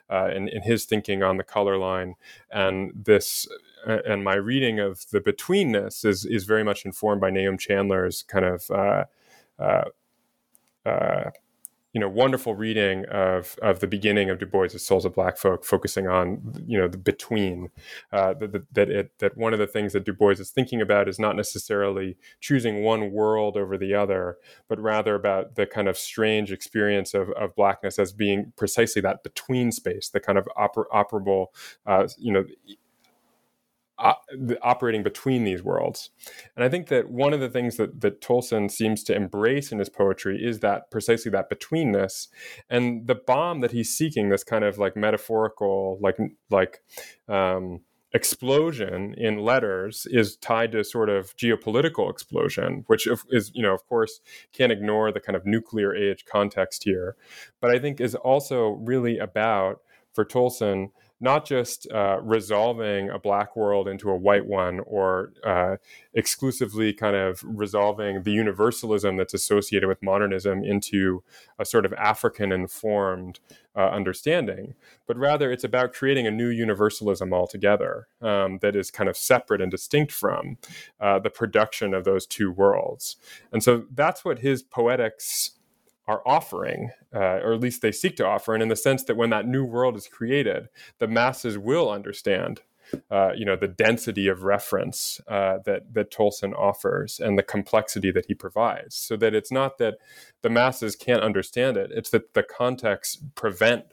in his thinking on the color line. And this, and my reading of the betweenness is very much informed by Naomi Chandler's kind of you know, wonderful reading of the beginning of Du Bois' Souls of Black Folk, focusing on, you know, the between, that one of the things that Du Bois is thinking about is not necessarily choosing one world over the other, but rather about the kind of strange experience of Blackness as being precisely that between space, the kind of operable, you know, operating between these worlds. And I think that one of the things that Tolson seems to embrace in his poetry is that precisely that betweenness, and the bomb that he's seeking, this kind of like metaphorical, explosion in letters, is tied to sort of geopolitical explosion, which is, you know, of course, can't ignore the kind of nuclear age context here. But I think is also really about, for Tolson, not just resolving a Black world into a white one, or exclusively kind of resolving the universalism that's associated with modernism into a sort of African-informed understanding, but rather it's about creating a new universalism altogether that is kind of separate and distinct from the production of those two worlds. And so that's what his poetics are offering, or at least they seek to offer, and in the sense that when that new world is created, the masses will understand, you know, the density of reference that Tolson offers and the complexity that he provides, so that it's not that the masses can't understand it; it's that the context prevent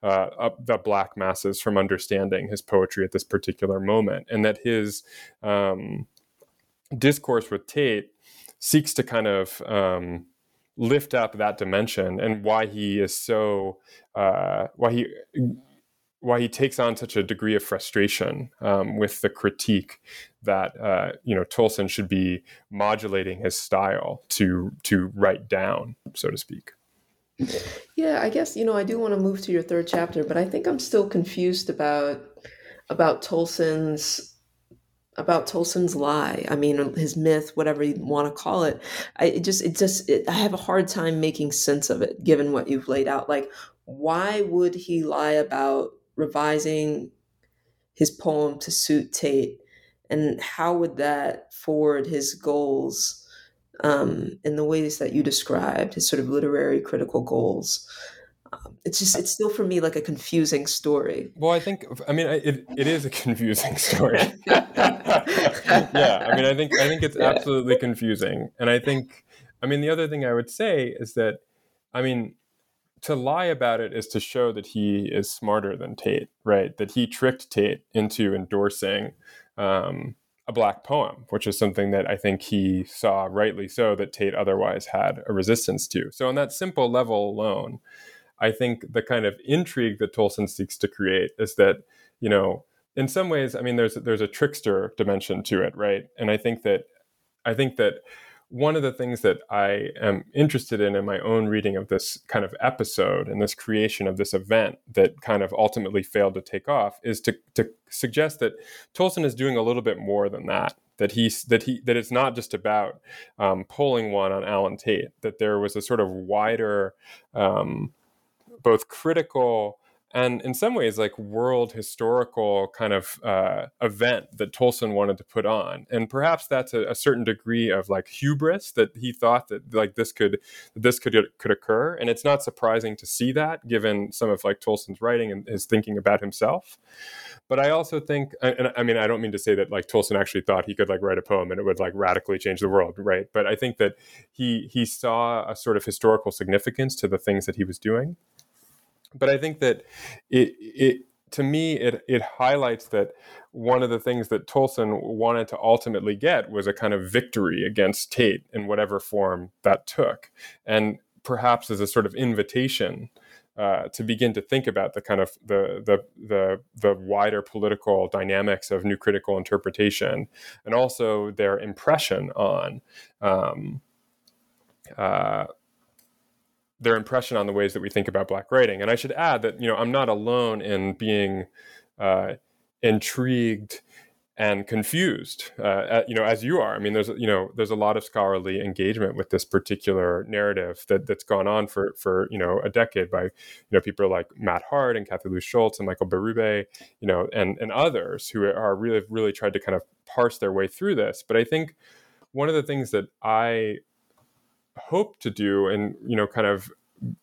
the Black masses from understanding his poetry at this particular moment, and that his discourse with Tate seeks to kind of lift up that dimension, and why he is so why he takes on such a degree of frustration with the critique that you know, Tolson should be modulating his style to write down, so to speak. Yeah, I guess, you know, I do want to move to your third chapter, but I think I'm still confused about Tolson's lie. I mean, his myth, whatever you want to call it. I have a hard time making sense of it, given what you've laid out. Like, why would he lie about revising his poem to suit Tate? And how would that forward his goals in the ways that you described, his sort of literary critical goals? It's still for me like a confusing story. Well, I think, I mean, it is a confusing story. Yeah, I mean, I think it's absolutely confusing. And I think, I mean, the other thing I would say is that, I mean, to lie about it is to show that he is smarter than Tate, right? That he tricked Tate into endorsing a Black poem, which is something that I think he saw, rightly so, that Tate otherwise had a resistance to. So on that simple level alone, I think the kind of intrigue that Tolson seeks to create is that, you know, in some ways, I mean, there's a trickster dimension to it, right? And I think that One of the things that I am interested in my own reading of this kind of episode and this creation of this event that kind of ultimately failed to take off is to suggest that Tolson is doing a little bit more than that. That it's not just about pulling one on Alan Tate. That there was a sort of wider, both critical and in some ways like world historical kind of event that Tolson wanted to put on, and perhaps that's a certain degree of like hubris that he thought that like this could occur. And it's not surprising to see that given some of like Tolson's writing and his thinking about himself. But I also think, and I mean, I don't mean to say that like Tolson actually thought he could like write a poem and it would like radically change the world, right? But I think that he saw a sort of historical significance to the things that he was doing. But I think that it highlights that one of the things that Tolson wanted to ultimately get was a kind of victory against Tate in whatever form that took, and perhaps as a sort of invitation to begin to think about the kind of the wider political dynamics of new critical interpretation, and also their impression on their impression on the ways that we think about Black writing. And I should add that, you know, I'm not alone in being intrigued and confused, you know, as you are. I mean, there's a lot of scholarly engagement with this particular narrative that's gone on for you know a decade by, you know, people like Matt Hart and Kathy Lou Schultz and Michael Berube, you know, and others who are really, really tried to kind of parse their way through this. But I think one of the things that I hope to do, and, you know, kind of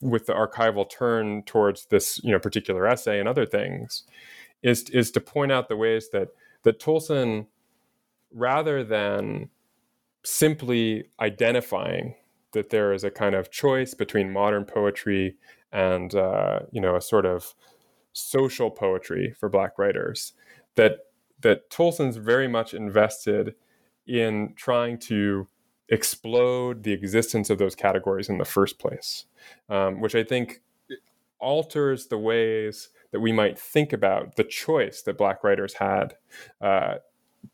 with the archival turn towards this, you know, particular essay and other things, is to point out the ways that Tolson, rather than simply identifying that there is a kind of choice between modern poetry and, you know, a sort of social poetry for Black writers, that Tolson's very much invested in trying to explode the existence of those categories in the first place, which I think alters the ways that we might think about the choice that Black writers had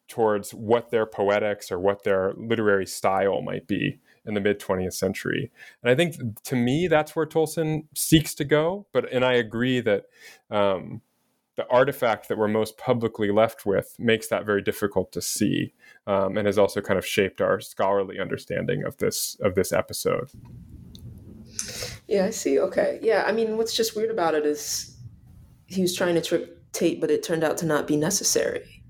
towards what their poetics or what their literary style might be in the mid 20th century. And I think, to me, that's where Tolson seeks to go. And I agree that the artifact that we're most publicly left with makes that very difficult to see, and has also kind of shaped our scholarly understanding of this episode. Yeah, I see. Okay. Yeah. I mean, what's just weird about it is he was trying to trip Tate, but it turned out to not be necessary.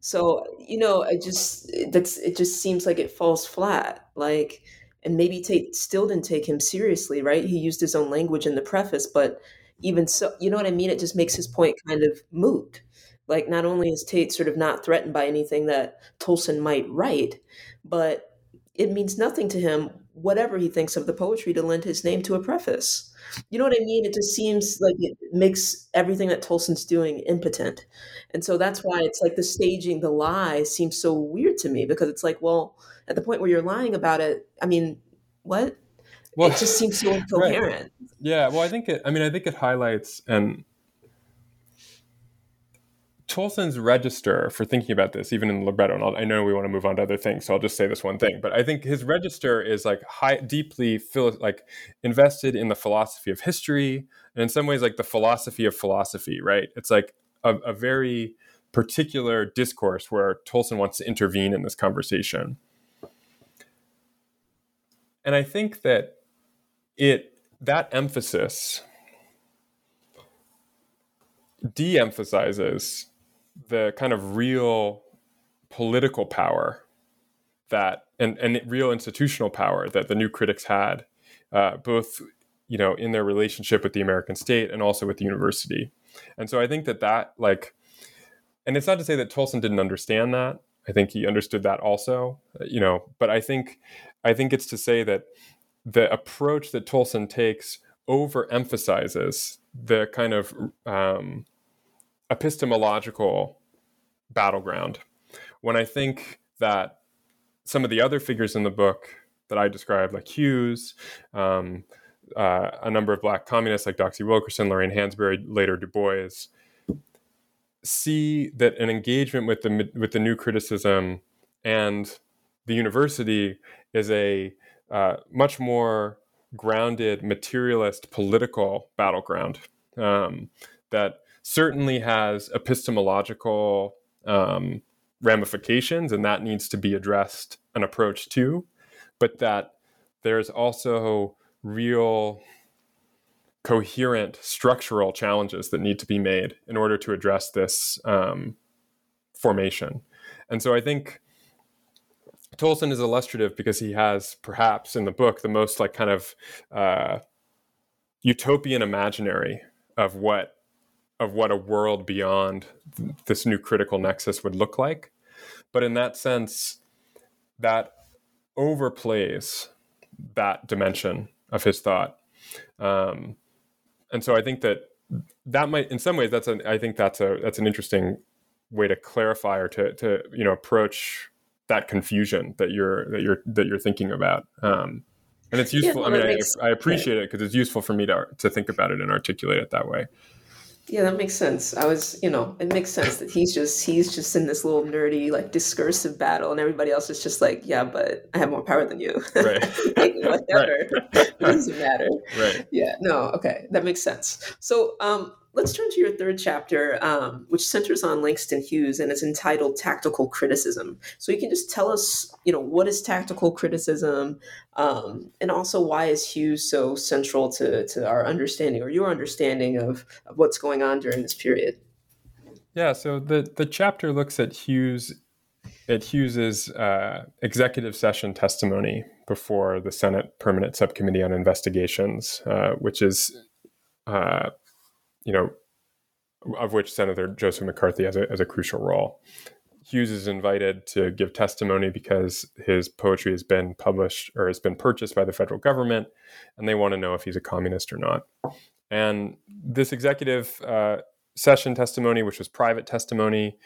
So, you know, it just seems like it falls flat. Like, and maybe Tate still didn't take him seriously, right? He used his own language in the preface, but even so, you know what I mean? It just makes his point kind of moot. Like, not only is Tate sort of not threatened by anything that Tolson might write, but it means nothing to him, whatever he thinks of the poetry, to lend his name to a preface. You know what I mean? It just seems like it makes everything that Tolson's doing impotent. And so that's why it's like the staging, the lie seems so weird to me, because it's like, well, at the point where you're lying about it, I mean, what? Well, it just seems so incoherent. Right. Yeah. Well, I think it highlights, and Tolson's register for thinking about this, even in the libretto, and I know we want to move on to other things, so I'll just say this one thing, but I think his register is like deeply invested in the philosophy of history, and in some ways like the philosophy of philosophy, right? It's like a very particular discourse where Tolson wants to intervene in this conversation. And I think that that emphasis de-emphasizes the kind of real political power that and real institutional power that the New Critics had, both, you know, in their relationship with the American state and also with the university. And so I think that like, and it's not to say that Tolson didn't understand that. I think he understood that also, you know, but I think it's to say that the approach that Tolson takes overemphasizes the kind of epistemological battleground. When I think that some of the other figures in the book that I described, like Hughes, a number of Black communists like Doxy Wilkerson, Lorraine Hansberry, later Du Bois, see that an engagement with the New Criticism and the university is a much more grounded, materialist, political battleground that certainly has epistemological ramifications, and that needs to be addressed and approached to, but that there's also real coherent structural challenges that need to be made in order to address this formation. And so I think Tolson is illustrative because he has, perhaps in the book, the most like kind of utopian imaginary of what a world beyond this new critical nexus would look like. But in that sense, that overplays that dimension of his thought. And so I think that might, in some ways, that's an interesting way to clarify or to you know, approach that confusion that you're thinking about. And it's useful. Yeah, well, I mean, I appreciate it because it's useful for me to think about it and articulate it that way. Yeah, that makes sense. It makes sense that he's just in this little nerdy, like, discursive battle, and everybody else is just like, yeah, but I have more power than you. Right. Like, whatever. Right. It doesn't matter. Right. Yeah. No. Okay. That makes sense. So let's turn to your third chapter, which centers on Langston Hughes, and it's entitled "Tactical Criticism." So you can just tell us, what is tactical criticism, and also why is Hughes so central to our understanding, or your understanding, of what's going on during this period? Yeah. So the chapter looks at Hughes's executive session testimony before the Senate Permanent Subcommittee on Investigations, which is. Of which Senator Joseph McCarthy has a crucial role. Hughes is invited to give testimony because his poetry has been published or has been purchased by the federal government, and they want to know if he's a communist or not. And this executive session testimony, which was private testimony,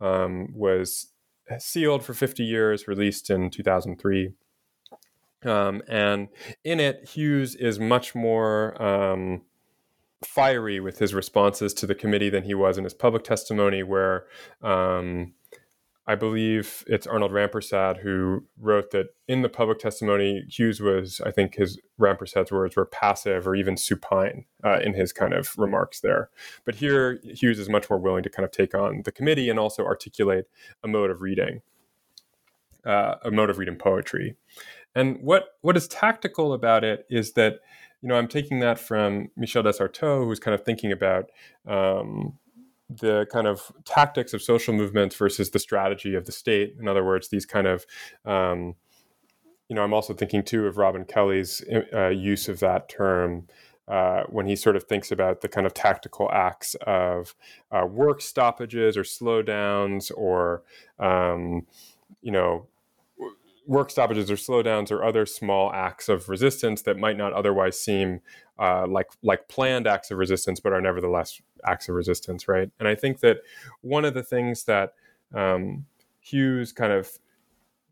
was sealed for 50 years, released in 2003. And in it, Hughes is much more... fiery with his responses to the committee than he was in his public testimony, where I believe it's Arnold Rampersad who wrote that in the public testimony, Hughes was, I think his Rampersad's words were passive or even supine in his kind of remarks there. But here, Hughes is much more willing to kind of take on the committee and also articulate a mode of reading poetry. And what is tactical about it is that, I'm taking that from Michel Desarteaux, who's kind of thinking about the kind of tactics of social movements versus the strategy of the state. In other words, these kind of, I'm also thinking too of Robin Kelly's use of that term when he sort of thinks about the kind of tactical acts of work stoppages or slowdowns or, work stoppages or slowdowns or other small acts of resistance that might not otherwise seem like planned acts of resistance, but are nevertheless acts of resistance, right? And I think that one of the things that Hughes kind of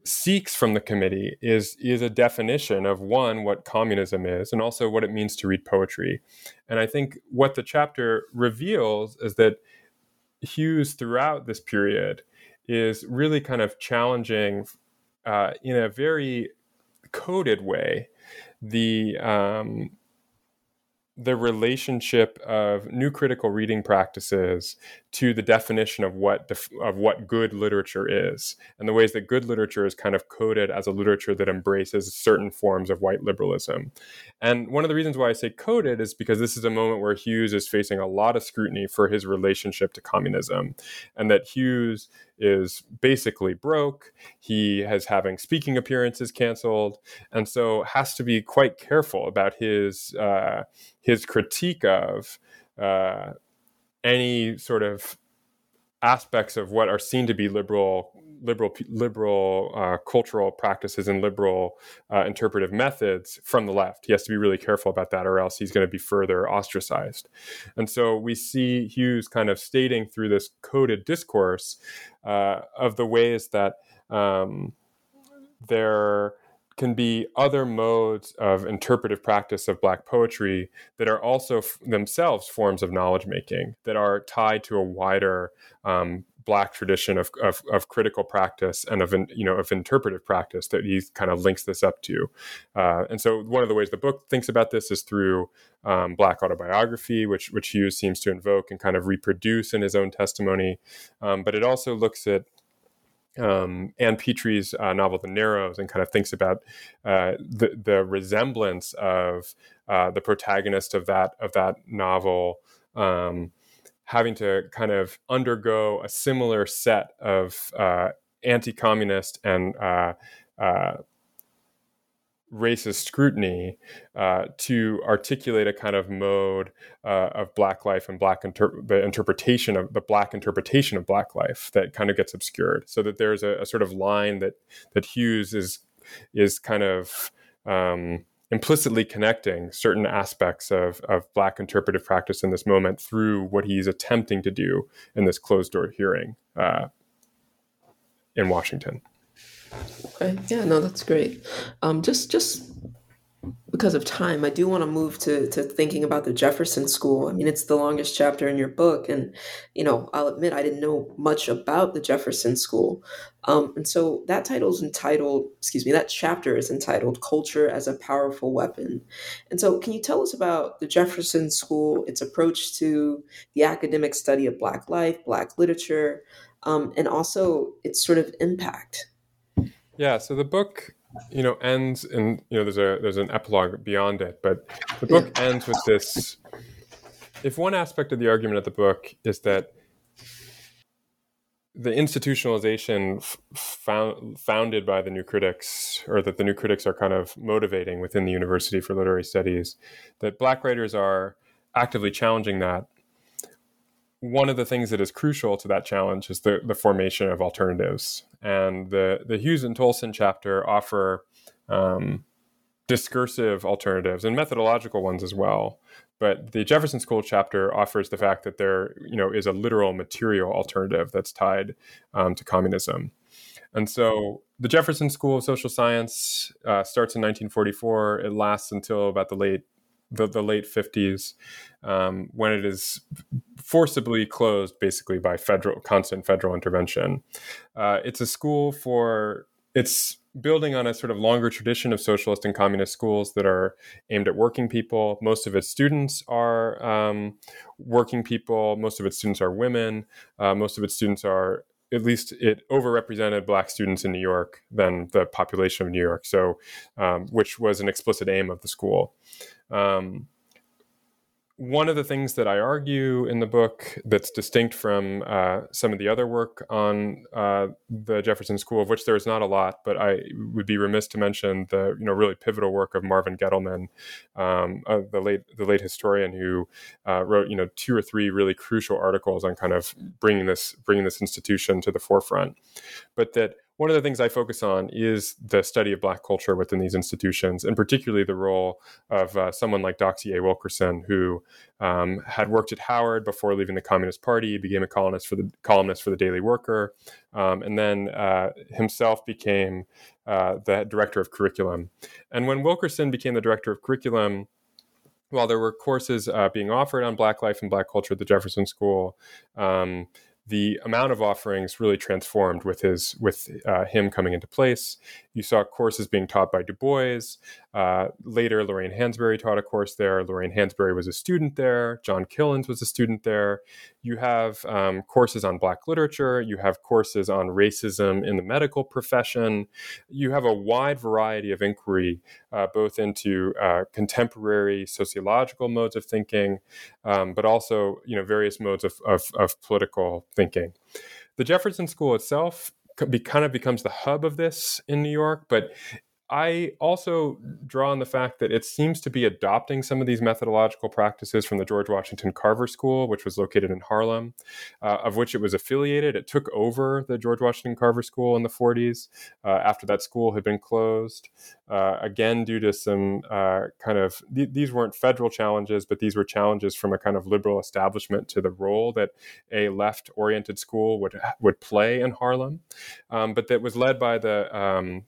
seeks from the committee is a definition of, one, what communism is, and also what it means to read poetry. And I think what the chapter reveals is that Hughes throughout this period is really kind of challenging in a very coded way, the relationship of new critical reading practices to the definition of what good literature is, and the ways that good literature is kind of coded as a literature that embraces certain forms of white liberalism. And one of the reasons why I say coded is because this is a moment where Hughes is facing a lot of scrutiny for his relationship to communism, and that Hughes is basically broke. He has having speaking appearances canceled, and so has to be quite careful about his critique of any sort of aspects of what are seen to be liberal cultural practices and liberal interpretive methods from the left. He has to be really careful about that, or else he's going to be further ostracized. And so we see Hughes kind of stating through this coded discourse of the ways that there can be other modes of interpretive practice of Black poetry that are also themselves forms of knowledge making that are tied to a wider Black tradition of critical practice and of interpretive practice that he kind of links this up to. And so one of the ways the book thinks about this is through Black autobiography, which Hughes seems to invoke and kind of reproduce in his own testimony. But it also looks at Ann Petrie's novel *The Narrows*, and kind of thinks about the resemblance of the protagonist of that novel having to kind of undergo a similar set of anti-communist and racist scrutiny to articulate a kind of mode of Black life and the Black interpretation of Black life that kind of gets obscured. So that there's a sort of line that Hughes is kind of implicitly connecting certain aspects of Black interpretive practice in this moment through what he's attempting to do in this closed door hearing in Washington. Okay. Yeah, no, that's great. Just because of time, I do want to move to thinking about the Jefferson School. I mean, it's the longest chapter in your book. And, I'll admit I didn't know much about the Jefferson School. And so that chapter is entitled Culture as a Powerful Weapon. And so can you tell us about the Jefferson School, its approach to the academic study of Black life, Black literature, and also its sort of impact? Yeah, so the book, ends and there's an epilogue beyond it, but the book ends with this. If one aspect of the argument of the book is that the institutionalization founded by the New Critics, or that the New Critics are kind of motivating within the University for Literary Studies, that Black writers are actively challenging that. One of the things that is crucial to that challenge is the formation of alternatives. And the Hughes and Tolson chapter offer discursive alternatives and methodological ones as well. But the Jefferson School chapter offers the fact that there is a literal material alternative that's tied to communism. And so the Jefferson School of Social Science starts in 1944. It lasts until about the late 50s, when it is forcibly closed basically by constant federal intervention. It's a school it's building on a sort of longer tradition of socialist and communist schools that are aimed at working people. Most of its students are working people. Most of its students are women. Most of its students are, at least it overrepresented Black students in New York than the population of New York, so which was an explicit aim of the school. One of the things that I argue in the book that's distinct from some of the other work on the Jefferson School, of which there is not a lot, but I would be remiss to mention the really pivotal work of Marvin Gettleman, the late historian who wrote two or three really crucial articles on kind of bringing this institution to the forefront, but that. One of the things I focus on is the study of Black culture within these institutions, and particularly the role of someone like Doxy A. Wilkerson, who had worked at Howard before leaving the Communist Party, became a columnist for the Daily Worker, and then himself became the director of curriculum. And when Wilkerson became the director of curriculum, while there were courses being offered on Black life and Black culture at the Jefferson School, the amount of offerings really transformed with him coming into place. You saw courses being taught by Du Bois. Later, Lorraine Hansberry taught a course there. Lorraine Hansberry was a student there. John Killins was a student there. You have courses on Black literature. You have courses on racism in the medical profession. You have a wide variety of inquiry, both into contemporary sociological modes of thinking, but also various modes of political thinking. The Jefferson School itself kind of becomes the hub of this in New York, but I also draw on the fact that it seems to be adopting some of these methodological practices from the George Washington Carver School, which was located in Harlem, of which it was affiliated. It took over the George Washington Carver School in the 40s after that school had been closed, again due to some these weren't federal challenges, but these were challenges from a kind of liberal establishment to the role that a left-oriented school would play in Harlem, but that was led by the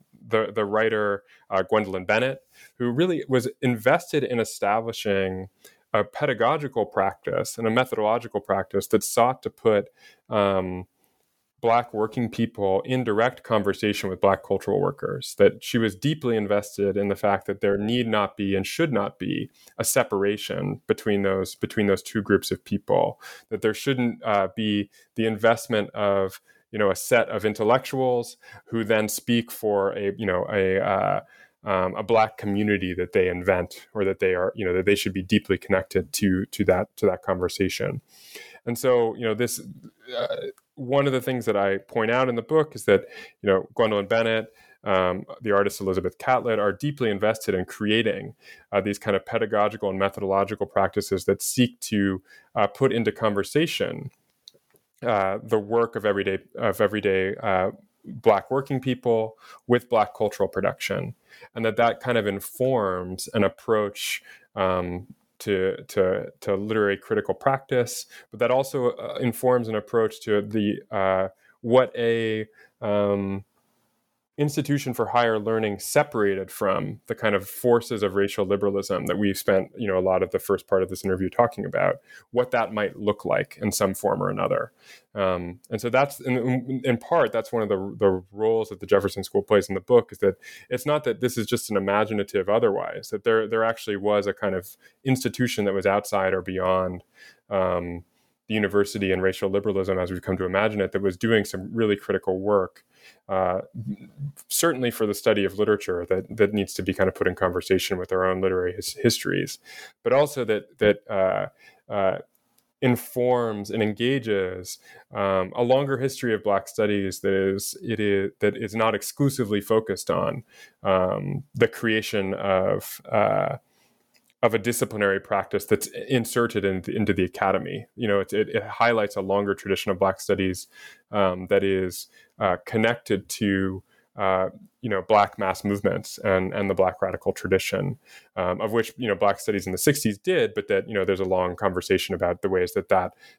writer Gwendolyn Bennett, who really was invested in establishing a pedagogical practice and a methodological practice that sought to put Black working people in direct conversation with Black cultural workers, that she was deeply invested in the fact that there need not be and should not be a separation between those two groups of people, that there shouldn't be the investment of, you know, a set of intellectuals who then speak for a Black community that they invent, or that they are, you know, that they should be deeply connected to that conversation. And so, you know, this one of the things that I point out in the book is that, you know, Gwendolyn Bennett, the artist Elizabeth Catlett, are deeply invested in creating these kind of pedagogical and methodological practices that seek to put into conversation the work of everyday Black working people with Black cultural production, and that kind of informs an approach to literary critical practice, but that also informs an approach to the institution for higher learning separated from the kind of forces of racial liberalism that we've spent, you know, a lot of the first part of this interview talking about, what that might look like in some form or another. And so that's, in part, that's one of the roles that the Jefferson School plays in the book, is that it's not that this is just an imaginative otherwise, that there actually was a kind of institution that was outside or beyond the university and racial liberalism as we've come to imagine it, that was doing some really critical work, certainly for the study of literature that needs to be kind of put in conversation with our own literary histories, but also that informs and engages a longer history of Black studies that is not exclusively focused on the creation of a disciplinary practice that's inserted into the academy. You know, it highlights a longer tradition of Black studies that is connected to, you know, Black mass movements and the Black radical tradition, of which, you know, Black studies in the 60s did, but that, you know, there's a long conversation about the ways that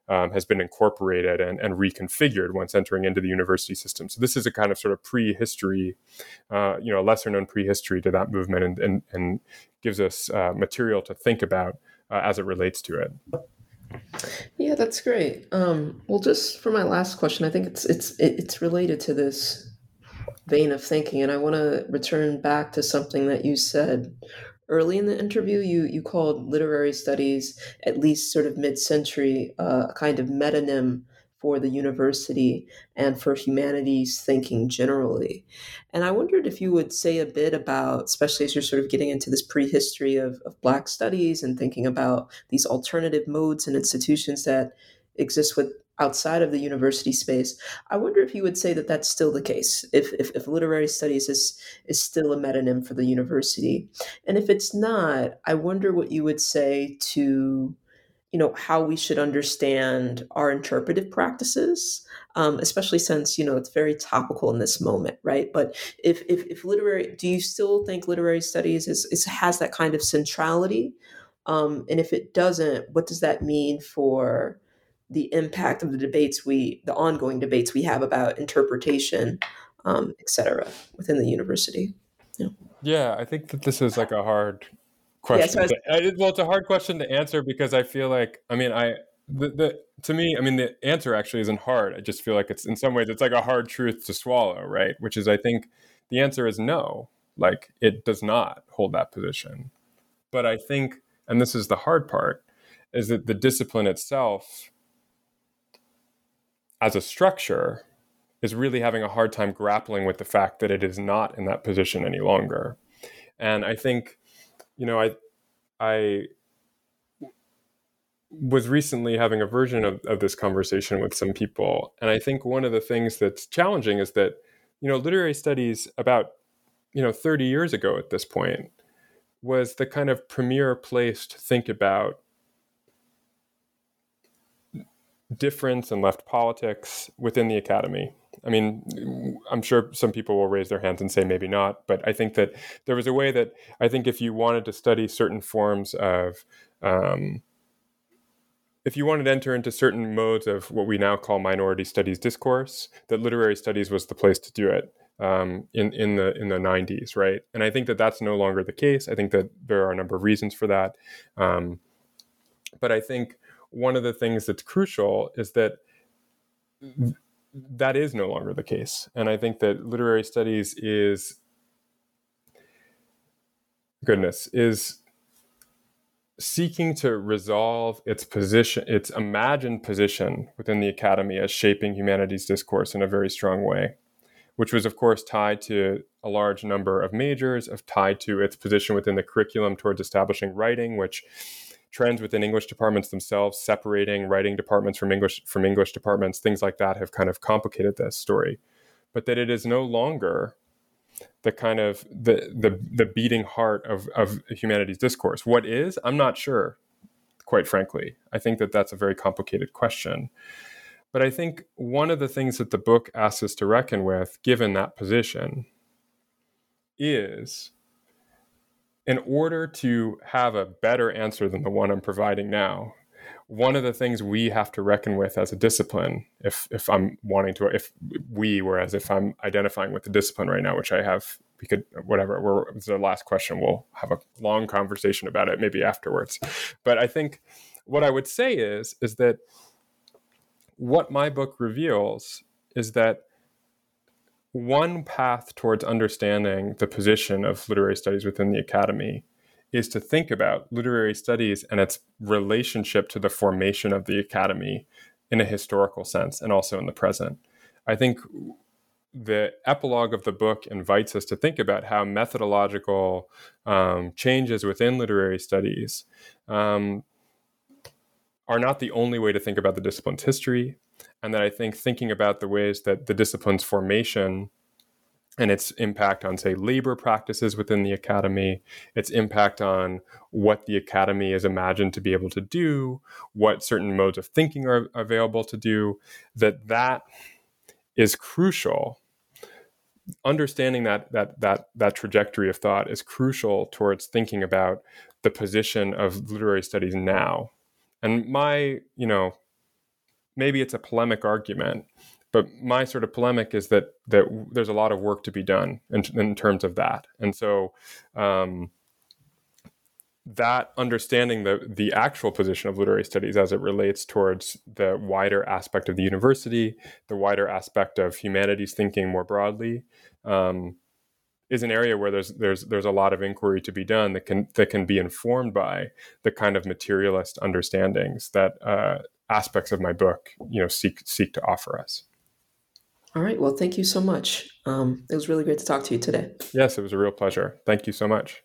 has been incorporated and reconfigured once entering into the university system. So this is a kind of sort of prehistory, you know, lesser known prehistory to that movement, and gives us material to think about as it relates to it. Yeah, that's great. Well, just for my last question, I think it's related to this vein of thinking, and I want to return back to something that you said early in the interview. You called literary studies, at least sort of mid-century, a kind of metonym for the university and for humanities thinking generally. And I wondered if you would say a bit about, especially as you're sort of getting into this prehistory of Black studies and thinking about these alternative modes and institutions that exist with outside of the university space, I wonder if you would say that that's still the case, if literary studies is still a metonym for the university. And if it's not, I wonder what you would say to, you know, how we should understand our interpretive practices, especially since, you know, it's very topical in this moment, right? But if literary, do you still think literary studies has that kind of centrality? And if it doesn't, what does that mean for the impact of the ongoing debates we have about interpretation, et cetera, within the university? Yeah, I think that this is like a hard question. It's a hard question to answer, because I feel like, the answer actually isn't hard. I just feel like it's, in some ways, it's like a hard truth to swallow, right? Which is, I think the answer is no, like it does not hold that position. But I think, and this is the hard part, is that the discipline itself as a structure is really having a hard time grappling with the fact that it is not in that position any longer. And I think, you know, I was recently having a version of this conversation with some people. And I think one of the things that's challenging is that, you know, literary studies about, you know, 30 years ago at this point was the kind of premier place to think about difference and left politics within the academy. I mean, I'm sure some people will raise their hands and say maybe not, but I think that there was a way that I think if you wanted to study certain forms of, if you wanted to enter into certain modes of what we now call minority studies discourse, that literary studies was the place to do it in the 90s, right? And I think that that's no longer the case. I think that there are a number of reasons for that. But I think one of the things that's crucial is that that is no longer the case. And I think that literary studies is seeking to resolve its imagined position within the academy as shaping humanities discourse in a very strong way, which was, of course, tied to a large number of majors, tied to its position within the curriculum towards establishing writing, which trends within English departments themselves, separating writing departments from English departments, things like that have kind of complicated this story. But that it is no longer the kind of the beating heart of humanities discourse. What is? I'm not sure, quite frankly. I think that that's a very complicated question. But I think one of the things that the book asks us to reckon with, given that position, is in order to have a better answer than the one I'm providing now, one of the things we have to reckon with as a discipline, if I'm identifying with the discipline right now, which I have, it's the last question. We'll have a long conversation about it maybe afterwards. But I think what I would say is that what my book reveals is that one path towards understanding the position of literary studies within the academy is to think about literary studies and its relationship to the formation of the academy in a historical sense and also in the present. I think the epilogue of the book invites us to think about how methodological changes within literary studies are not the only way to think about the discipline's history, and that I think thinking about the ways that the discipline's formation and its impact on, say, labor practices within the academy, its impact on what the academy is imagined to be able to do, what certain modes of thinking are available to do, that is crucial. Understanding that trajectory of thought is crucial towards thinking about the position of literary studies now. And my, maybe it's a polemic argument, but my sort of polemic is that there's a lot of work to be done in terms of that. And so that understanding the actual position of literary studies as it relates towards the wider aspect of the university, the wider aspect of humanities thinking more broadly, is an area where there's a lot of inquiry to be done that can be informed by the kind of materialist understandings that aspects of my book seek to offer us. All right. Well, thank you so much. It was really great to talk to you today. Yes, it was a real pleasure. Thank you so much.